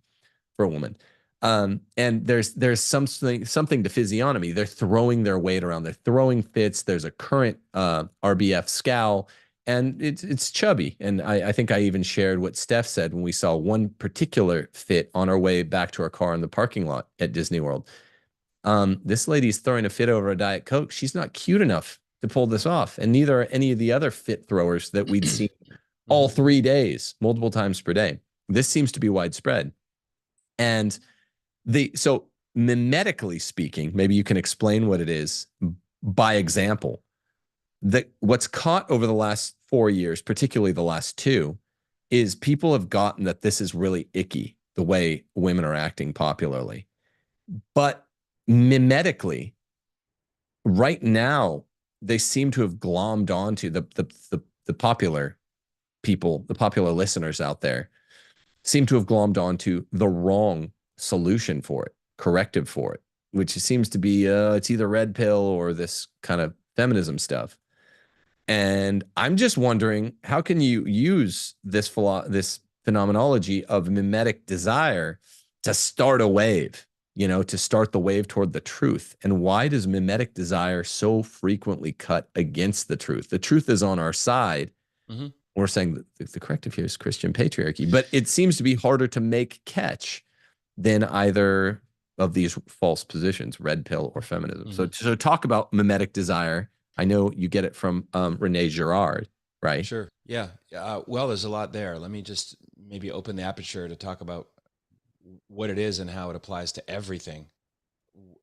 for a woman. And there's something to physiognomy. They're throwing their weight around. They're throwing fits. There's a current RBF scowl. And it's chubby. And I think I even shared what Steph said when we saw one particular fit on our way back to our car in the parking lot at Disney World. This lady's throwing a fit over a Diet Coke. She's not cute enough to pull this off. And neither are any of the other fit throwers that we'd seen all 3 days, multiple times per day. This seems to be widespread. And so mimetically speaking, maybe you can explain what it is by example. That what's caught over the last 4 years, particularly the last two, is people have gotten that this is really icky, the way women are acting popularly. But mimetically, right now, they seem to have glommed onto the popular people, the popular listeners out there seem to have glommed onto the wrong solution for it, corrective for it, which seems to be it's either red pill or this kind of feminism stuff. And I'm just wondering, how can you use this phenomenology of mimetic desire to start a wave, you know, to start the wave toward the truth? And why does mimetic desire so frequently cut against the truth? The truth is on our side. Mm-hmm. We're saying that the corrective here is Christian patriarchy, but it seems to be harder to make catch than either of these false positions, red pill or feminism. Mm-hmm. So talk about mimetic desire. I know you get it from René Girard, right? Sure. Yeah. Well, there's a lot there. Let me just maybe open the aperture to talk about what it is and how it applies to everything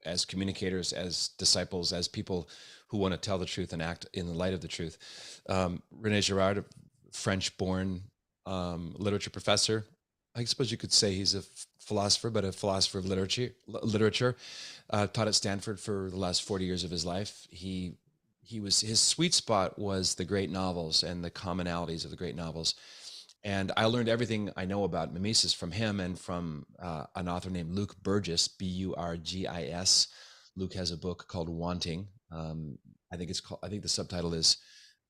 as communicators, as disciples, as people who want to tell the truth and act in the light of the truth. René Girard, French-born literature professor. I suppose you could say he's a philosopher, but a philosopher of literature, taught at Stanford for the last 40 years of his life. His sweet spot was the great novels and the commonalities of the great novels. And I learned everything I know about mimesis from him and from an author named Luke Burgess, B-U-R-G-I-S. Luke has a book called Wanting. I think the subtitle is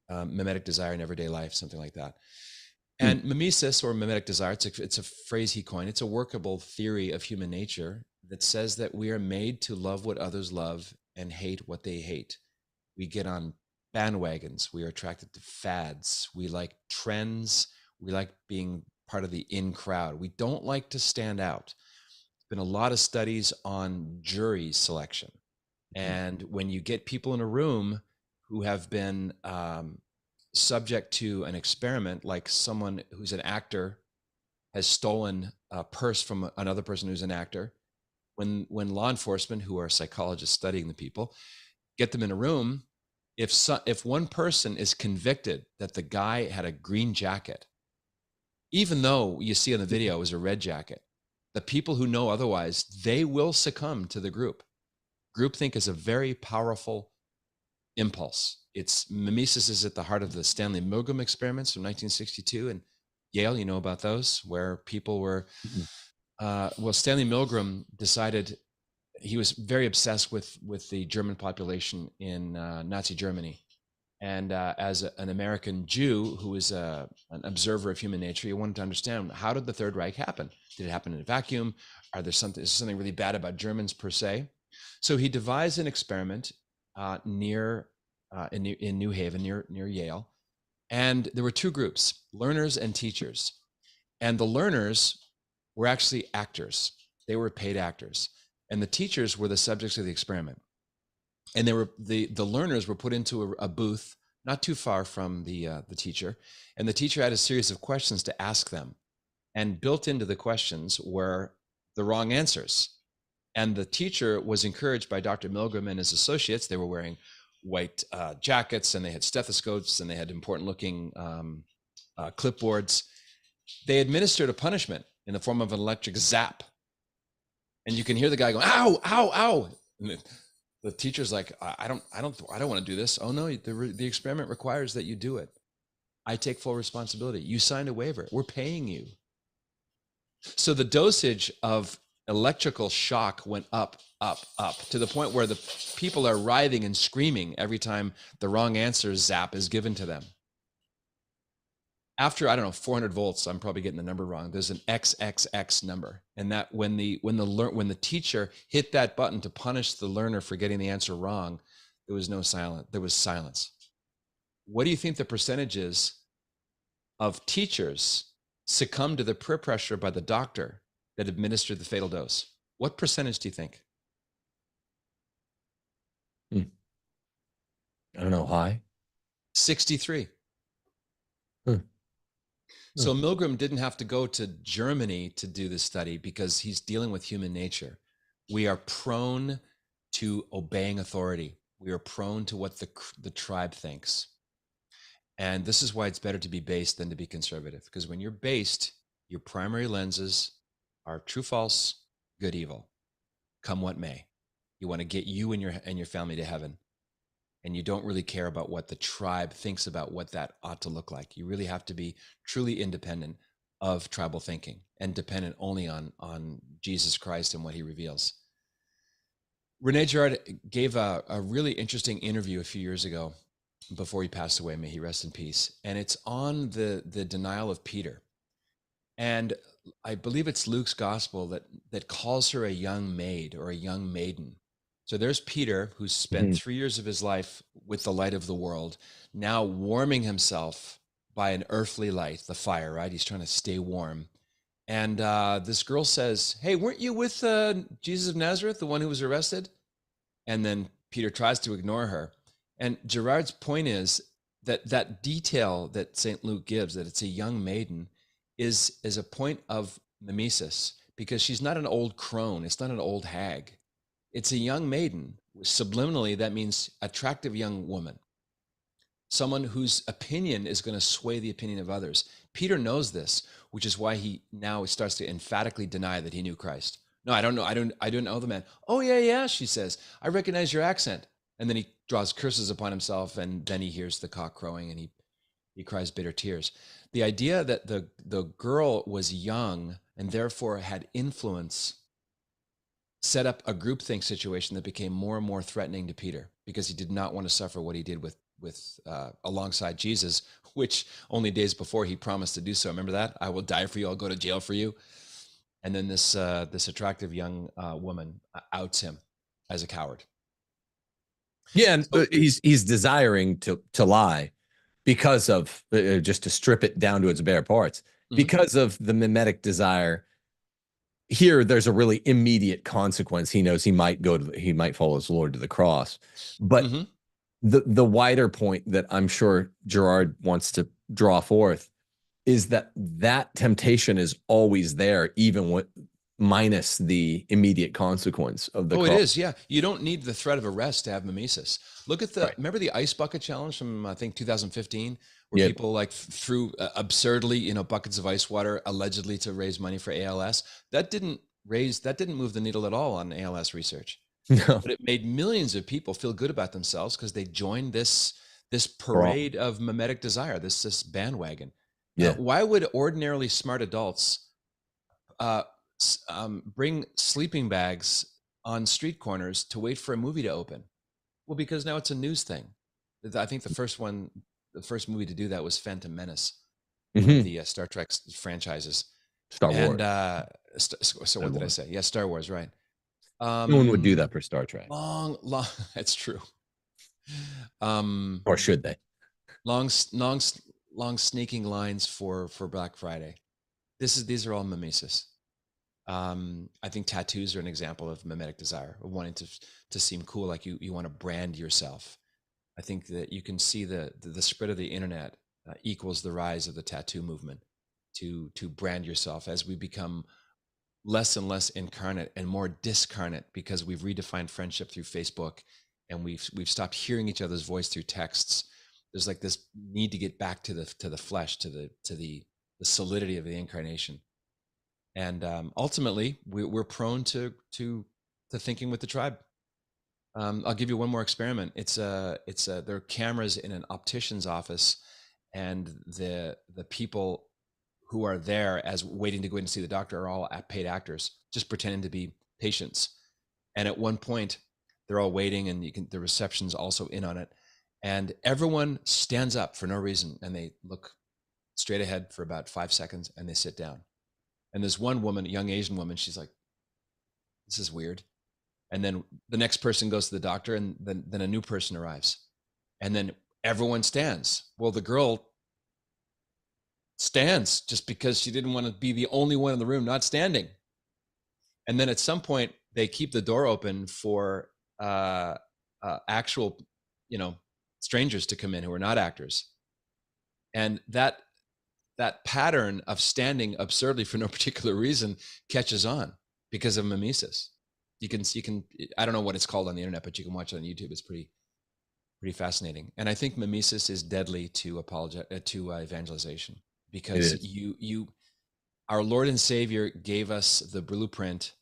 Mimetic Desire in Everyday Life, something like that. And mimesis, or mimetic desire, it's a phrase he coined. It's a workable theory of human nature that says that we are made to love what others love and hate what they hate. We get on bandwagons. We are attracted to fads. We like trends. We like being part of the in crowd. We don't like to stand out. There's been a lot of studies on jury selection. And when you get people in a room who have been subject to an experiment, like someone who's an actor has stolen a purse from another person who's an actor, when law enforcement, who are psychologists studying the people, get them in a room, if one person is convicted that the guy had a green jacket, even though you see in the video it was a red jacket, the people who know otherwise, they will succumb to the group. Groupthink is a very powerful impulse. It's mimesis is at the heart of the Stanley Milgram experiments from 1962 and Yale. You know about those, where people were, well, Stanley Milgram decided he was very obsessed with the German population in Nazi Germany. And as an American Jew who was an observer of human nature, he wanted to understand, how did the Third Reich happen? Did it happen in a vacuum? Is there something really bad about Germans per se? So he devised an experiment in New Haven, near Yale. And there were two groups, learners and teachers. And the learners were actually actors. They were paid actors. And the teachers were the subjects of the experiment. And they were the learners were put into a booth not too far from the teacher. And the teacher had a series of questions to ask them. And built into the questions were the wrong answers. And the teacher was encouraged by Dr. Milgram and his associates. They were wearing white jackets, and they had stethoscopes, and they had important looking clipboards. They administered a punishment in the form of an electric zap. And you can hear the guy going, ow, ow, ow. And the teacher's like, I don't want to do this. Oh no, the experiment requires that you do it. I take full responsibility. You signed a waiver. We're paying you. So the dosage of electrical shock went up, up, up, to the point where the people are writhing and screaming every time the wrong answer zap is given to them. After, I don't know, 400 volts, I'm probably getting the number wrong. There's an XXX number. And that when the teacher hit that button to punish the learner for getting the answer wrong, there was no silence. There was silence. What do you think the percentage is of teachers succumb to the peer pressure by the doctor that administered the fatal dose? What percentage do you think? I don't know, high? 63. So Milgram didn't have to go to Germany to do this study because he's dealing with human nature. We are prone to obeying authority. We are prone to what the tribe thinks. And this is why it's better to be based than to be conservative, because when you're based, your primary lenses are true, false, good, evil, come what may. You want to get you and your family to heaven. and you don't really care about what the tribe thinks about what that ought to look like. You really have to be truly independent of tribal thinking and dependent only on Jesus Christ and what he reveals. René Girard gave a really interesting interview a few years ago before he passed away, may he rest in peace. And it's on the denial of Peter. And I believe it's Luke's gospel that calls her a young maid or a young maiden. So there's Peter, who's spent 3 years of his life with the light of the world, now warming himself by an earthly light, the fire, right? He's trying to stay warm. And this girl says, hey, weren't you with Jesus of Nazareth, the one who was arrested? And then Peter tries to ignore her. And Girard's point is that detail that St. Luke gives, that it's a young maiden, is a point of mimesis, because she's not an old crone. It's not an old hag. It's a young maiden. Subliminally, that means attractive young woman, someone whose opinion is going to sway the opinion of others. Peter knows this, which is why he now starts to emphatically deny that he knew Christ. No, I don't know. I don't know the man. Oh, yeah, yeah, she says. I recognize your accent. And then he draws curses upon himself, and then he hears the cock crowing, and he cries bitter tears. The idea that the girl was young and therefore had influence set up a groupthink situation that became more and more threatening to Peter, because he did not want to suffer what he did with alongside Jesus, which only days before he promised to do so. Remember that? I will die for you. I'll go to jail for you. And then this attractive young woman outs him as a coward. Yeah, and he's desiring to lie because of just to strip it down to its bare parts, because of the mimetic desire. Here, there's a really immediate consequence. He knows he might follow his Lord to the cross. But the wider point that I'm sure Girard wants to draw forth is that temptation is always there, even when minus the immediate consequence of the cross. It is, yeah. You don't need the threat of arrest to have mimesis. Look at remember the ice bucket challenge from, I think, 2015, where people like threw absurdly, buckets of ice water allegedly to raise money for ALS. That didn't move the needle at all on ALS research. No. But it made millions of people feel good about themselves because they joined this parade of mimetic desire, this bandwagon. Yeah. Now, why would ordinarily smart adults bring sleeping bags on street corners to wait for a movie to open? Well, because now it's a news thing. I think the first movie to do that was Phantom Menace, the Star Trek franchises. Star Wars. And, Star Wars. Yeah, Star Wars, right. No one would do that for Star Trek. Long, that's true. Or should they? Long sneaking lines for Black Friday. These are all mimesis. I think tattoos are an example of mimetic desire, of wanting to seem cool, like you want to brand yourself. I think that you can see the spread of the internet equals the rise of the tattoo movement to brand yourself, as we become less and less incarnate and more discarnate, because we've redefined friendship through Facebook, and we've stopped hearing each other's voice through texts. There's like this need to get back to the flesh, to the solidity of the incarnation. And ultimately, we're prone to thinking with the tribe. I'll give you one more experiment. There are cameras in an optician's office, and the people who are there as waiting to go in and see the doctor are all paid actors, just pretending to be patients. And at one point, they're all waiting, and the reception's also in on it. And everyone stands up for no reason, and they look straight ahead for about 5 seconds, and they sit down. And this one woman, a young Asian woman, she's like, this is weird. And then the next person goes to the doctor, and then a new person arrives. And then everyone stands. Well, the girl stands just because she didn't want to be the only one in the room not standing. And then at some point, they keep the door open for actual, strangers to come in who are not actors. And that pattern of standing absurdly for no particular reason catches on because of mimesis. You can, I don't know what it's called on the internet, but you can watch it on YouTube. It's pretty fascinating. And I think mimesis is deadly to evangelization, because our Lord and Savior gave us the blueprint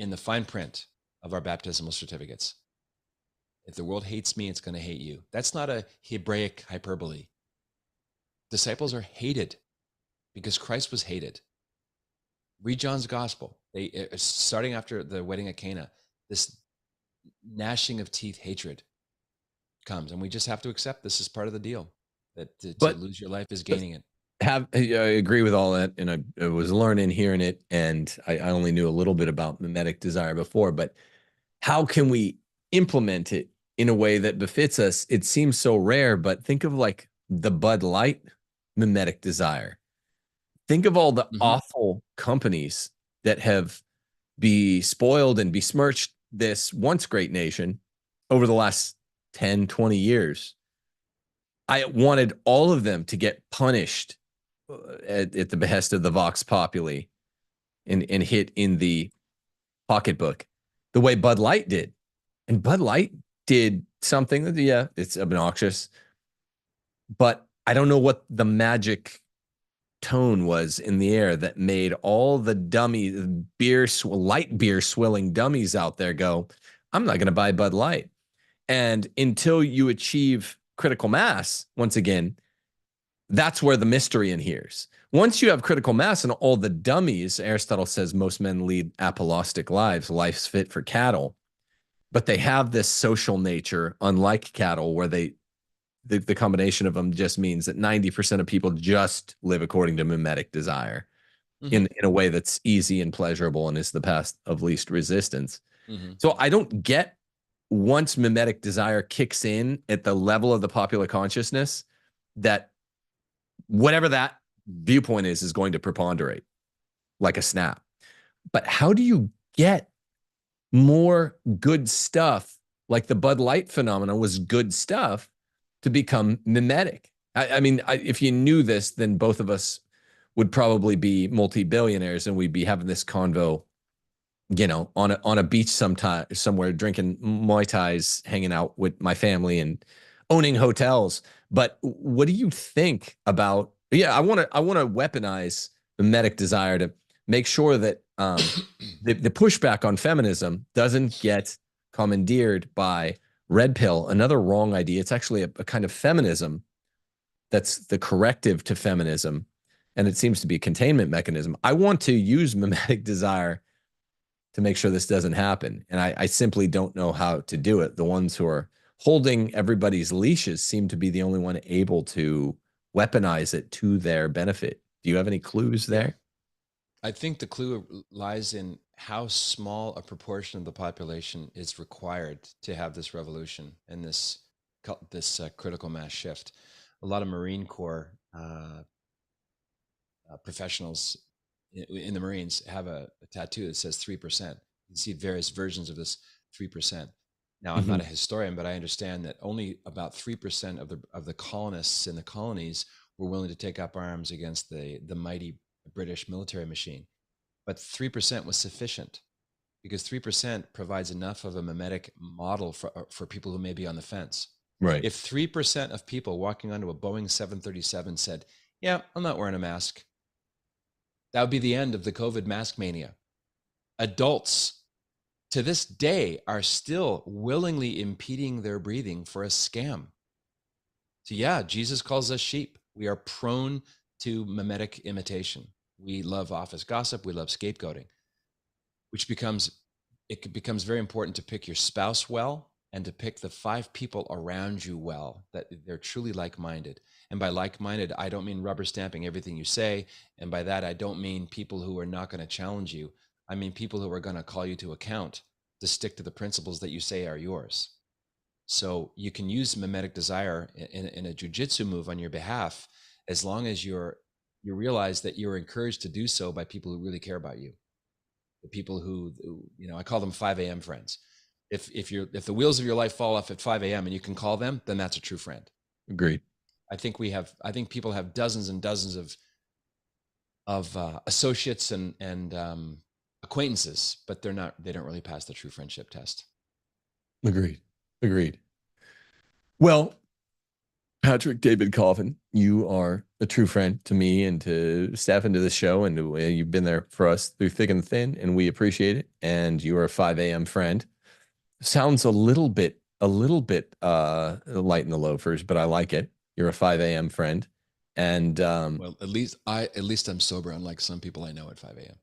in the fine print of our baptismal certificates. If the world hates me, it's going to hate you. That's not a Hebraic hyperbole. Disciples are hated because Christ was hated. Read John's gospel. They, starting after the wedding at Cana, this gnashing of teeth hatred comes, and we just have to accept this is part of the deal, that to lose your life is gaining it. I agree with all that, and I was learning, hearing it, and I only knew a little bit about mimetic desire before, but how can we implement it in a way that befits us? It seems so rare, but think of like the Bud Light mimetic desire. Think of all the awful companies that have bespoiled and besmirched this once great nation over the last 10, 20 years. I wanted all of them to get punished at the behest of the Vox Populi and hit in the pocketbook the way Bud Light did. And Bud Light did something that, yeah, it's obnoxious, but I don't know what the magic tone was in the air that made all the dummy beer, light beer swilling dummies out there go, I'm not going to buy Bud Light. And until you achieve critical mass, once again, that's where the mystery inheres. Once you have critical mass and all the dummies, Aristotle says most men lead apolostic lives, life's fit for cattle, but they have this social nature, unlike cattle, where they, the combination of them just means that 90% of people just live according to mimetic desire in a way that's easy and pleasurable and is the path of least resistance. So I don't get, once mimetic desire kicks in at the level of the popular consciousness, that whatever that viewpoint is going to preponderate like a snap. But how do you get more good stuff, like the Bud Light phenomenon was good stuff, to become mimetic? I mean, if you knew this, then both of us would probably be multi-billionaires and we'd be having this convo, you know, on a beach sometime, somewhere, drinking Muay Thais, hanging out with my family and owning hotels. But what do you think about, yeah, I want to weaponize mimetic desire to make sure that the pushback on feminism doesn't get commandeered by red pill, another wrong idea. It's actually a kind of feminism that's the corrective to feminism, and it seems to be a containment mechanism. I want to use mimetic desire to make sure this doesn't happen. And I simply don't know how to do it. The ones who are holding everybody's leashes seem to be the only one able to weaponize it to their benefit. Do you have any clues there? I think the clue lies in how small a proportion of the population is required to have this revolution and this critical mass shift. A lot of Marine Corps professionals in the Marines have a tattoo that says 3%. You can see various versions of this 3%. Now, I'm not a historian, but I understand that only about 3% of the colonists in the colonies were willing to take up arms against the mighty British military machine. But 3% was sufficient, because 3% provides enough of a mimetic model for people who may be on the fence. Right. If 3% of people walking onto a Boeing 737 said, yeah, I'm not wearing a mask, that would be the end of the COVID mask mania. Adults to this day are still willingly impeding their breathing for a scam. So yeah, Jesus calls us sheep. We are prone to mimetic imitation. We love office gossip. We love scapegoating, which becomes very important to pick your spouse well and to pick the 5 people around you well, that they're truly like-minded. And by like-minded, I don't mean rubber stamping everything you say. And by that, I don't mean people who are not going to challenge you. I mean people who are going to call you to account to stick to the principles that you say are yours. So you can use mimetic desire in a jujitsu move on your behalf, as long as you realize that you're encouraged to do so by people who really care about you. The people who, you know, I call them 5 a.m. friends. If the wheels of your life fall off at 5 a.m. and you can call them, then that's a true friend. Agreed. I think people have dozens and dozens of associates and acquaintances, but they don't really pass the true friendship test. Agreed. Well, Patrick David Coffin, you are a true friend to me and to Steph and to the show, and you've been there for us through thick and thin, and we appreciate it. And you are a 5 a.m. friend. Sounds a little bit a little bit light in the loafers, but I like it. You're a 5 a.m. friend. And well, at least I'm sober, unlike some people I know at 5 a.m.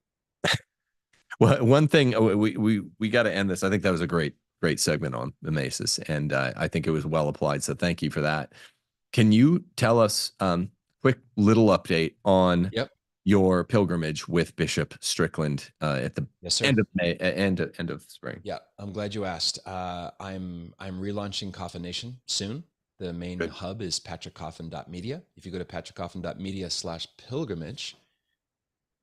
Well, one thing we got to end this. I think that was a great segment on the Mimesis, and I think it was well applied. So thank you for that. Can you tell us quick little update on your pilgrimage with Bishop Strickland at the end of May, end of spring? Yeah, I'm glad you asked. I'm relaunching Coffin Nation soon. The main hub is patrickcoffin.media. If you go to patrickcoffin.media/pilgrimage,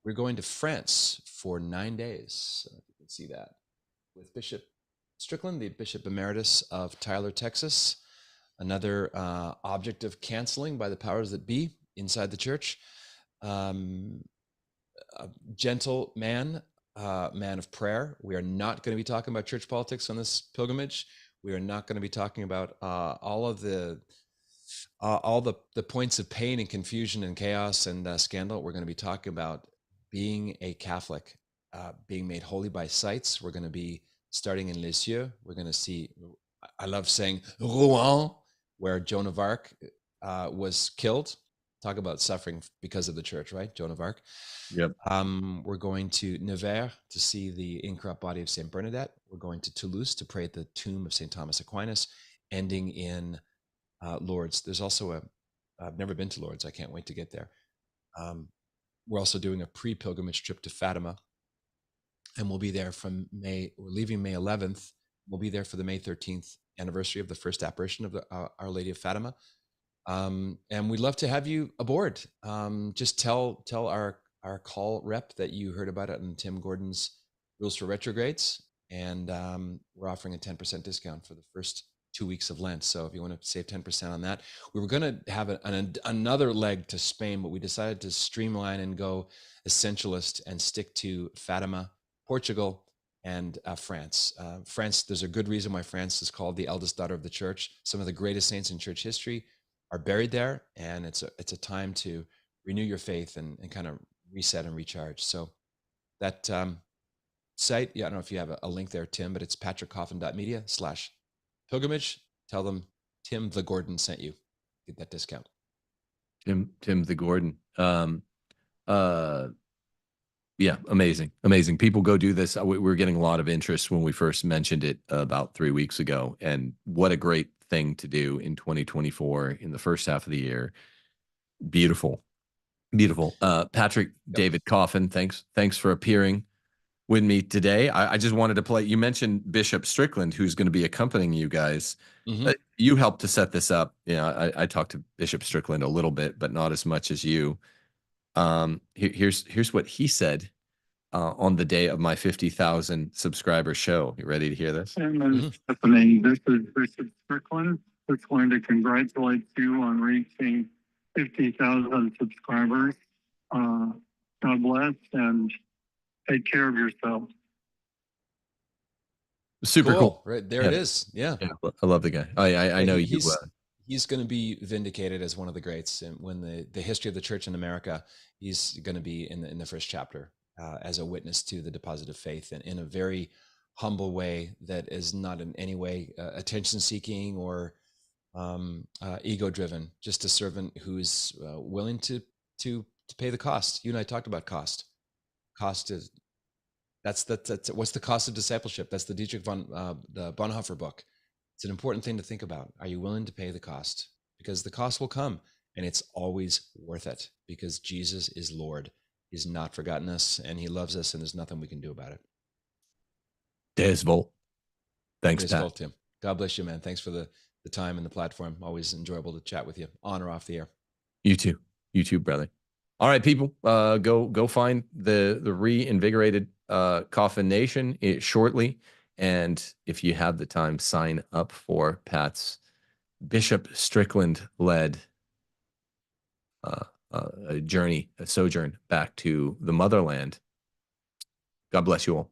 we're going to France for 9 days. I don't know if you can see that. With Bishop Strickland, the Bishop Emeritus of Tyler, Texas, another object of canceling by the powers that be inside the church. A gentle man, man of prayer. We are not going to be talking about church politics on this pilgrimage. We are not going to be talking about all the points of pain and confusion and chaos and scandal. We're going to be talking about being a Catholic, being made holy by sights. We're going to be starting in Lisieux. We're going to see, I love saying Rouen, where Joan of Arc was killed. Talk about suffering because of the church, right? Joan of Arc. Yep. We're going to Nevers to see the incorrupt body of St. Bernadette. We're going to Toulouse to pray at the tomb of St. Thomas Aquinas, ending in Lourdes. There's also I've never been to Lourdes. I can't wait to get there. We're also doing a pre-pilgrimage trip to Fatima, and we'll be there from May. We're leaving May 11th. We'll be there for the May 13th anniversary of the first apparition of Our Lady of Fatima. And we'd love to have you aboard. Just tell our call rep that you heard about it in Tim Gordon's Rules for Retrogrades, and we're offering a 10% discount for the first 2 weeks of Lent. So if you want to save 10% on that, we were going to have another leg to Spain, but we decided to streamline and go essentialist and stick to Fatima, Portugal, and France. France, there's a good reason why France is called the eldest daughter of the church. Some of the greatest saints in church history are buried there, and it's a time to renew your faith and kind of reset and recharge. So that site, I don't know if you have a link there, Tim, but it's patrickcoffin.media/pilgrimage. Tell them Tim the Gordon sent you. Get that discount. Tim the Gordon. Yeah, amazing. People, go do this. We were getting a lot of interest when we first mentioned it about 3 weeks ago, and what a great thing to do in 2024 in the first half of the year. Beautiful. Patrick David Coffin, thanks for appearing with me today. I just wanted to play, you mentioned Bishop Strickland, who's going to be accompanying you guys. You helped to set this up. I talked to Bishop Strickland a little bit, but not as much as you. Here's what he said on the day of my 50,000 subscriber show. You ready to hear this? Stephanie, this is Bishop Strickland. Just wanted to congratulate you on reaching 50,000 subscribers. God bless and take care of yourself. Super cool. Right there it is. Yeah. I love the guy. I know you. He's going to be vindicated as one of the greats, and when the history of the church in America, he's going to be in the first chapter. As a witness to the deposit of faith, and in a very humble way that is not in any way attention-seeking or ego-driven, just a servant who is willing to pay the cost. You and I talked about cost. Cost is, that's what's the cost of discipleship? That's the Dietrich the Bonhoeffer book. It's an important thing to think about. Are you willing to pay the cost? Because the cost will come, and it's always worth it, because Jesus is Lord. He's not forgotten us, and he loves us, and there's nothing we can do about it. Des Volt. Thanks, Pat. Tim. God bless you, man. Thanks for the time and the platform. Always enjoyable to chat with you on or off the air. You too, brother. All right, people, go find the reinvigorated Coffin Nation shortly. And if you have the time, sign up for Pat's Bishop Strickland-led a sojourn back to the motherland. God bless you all.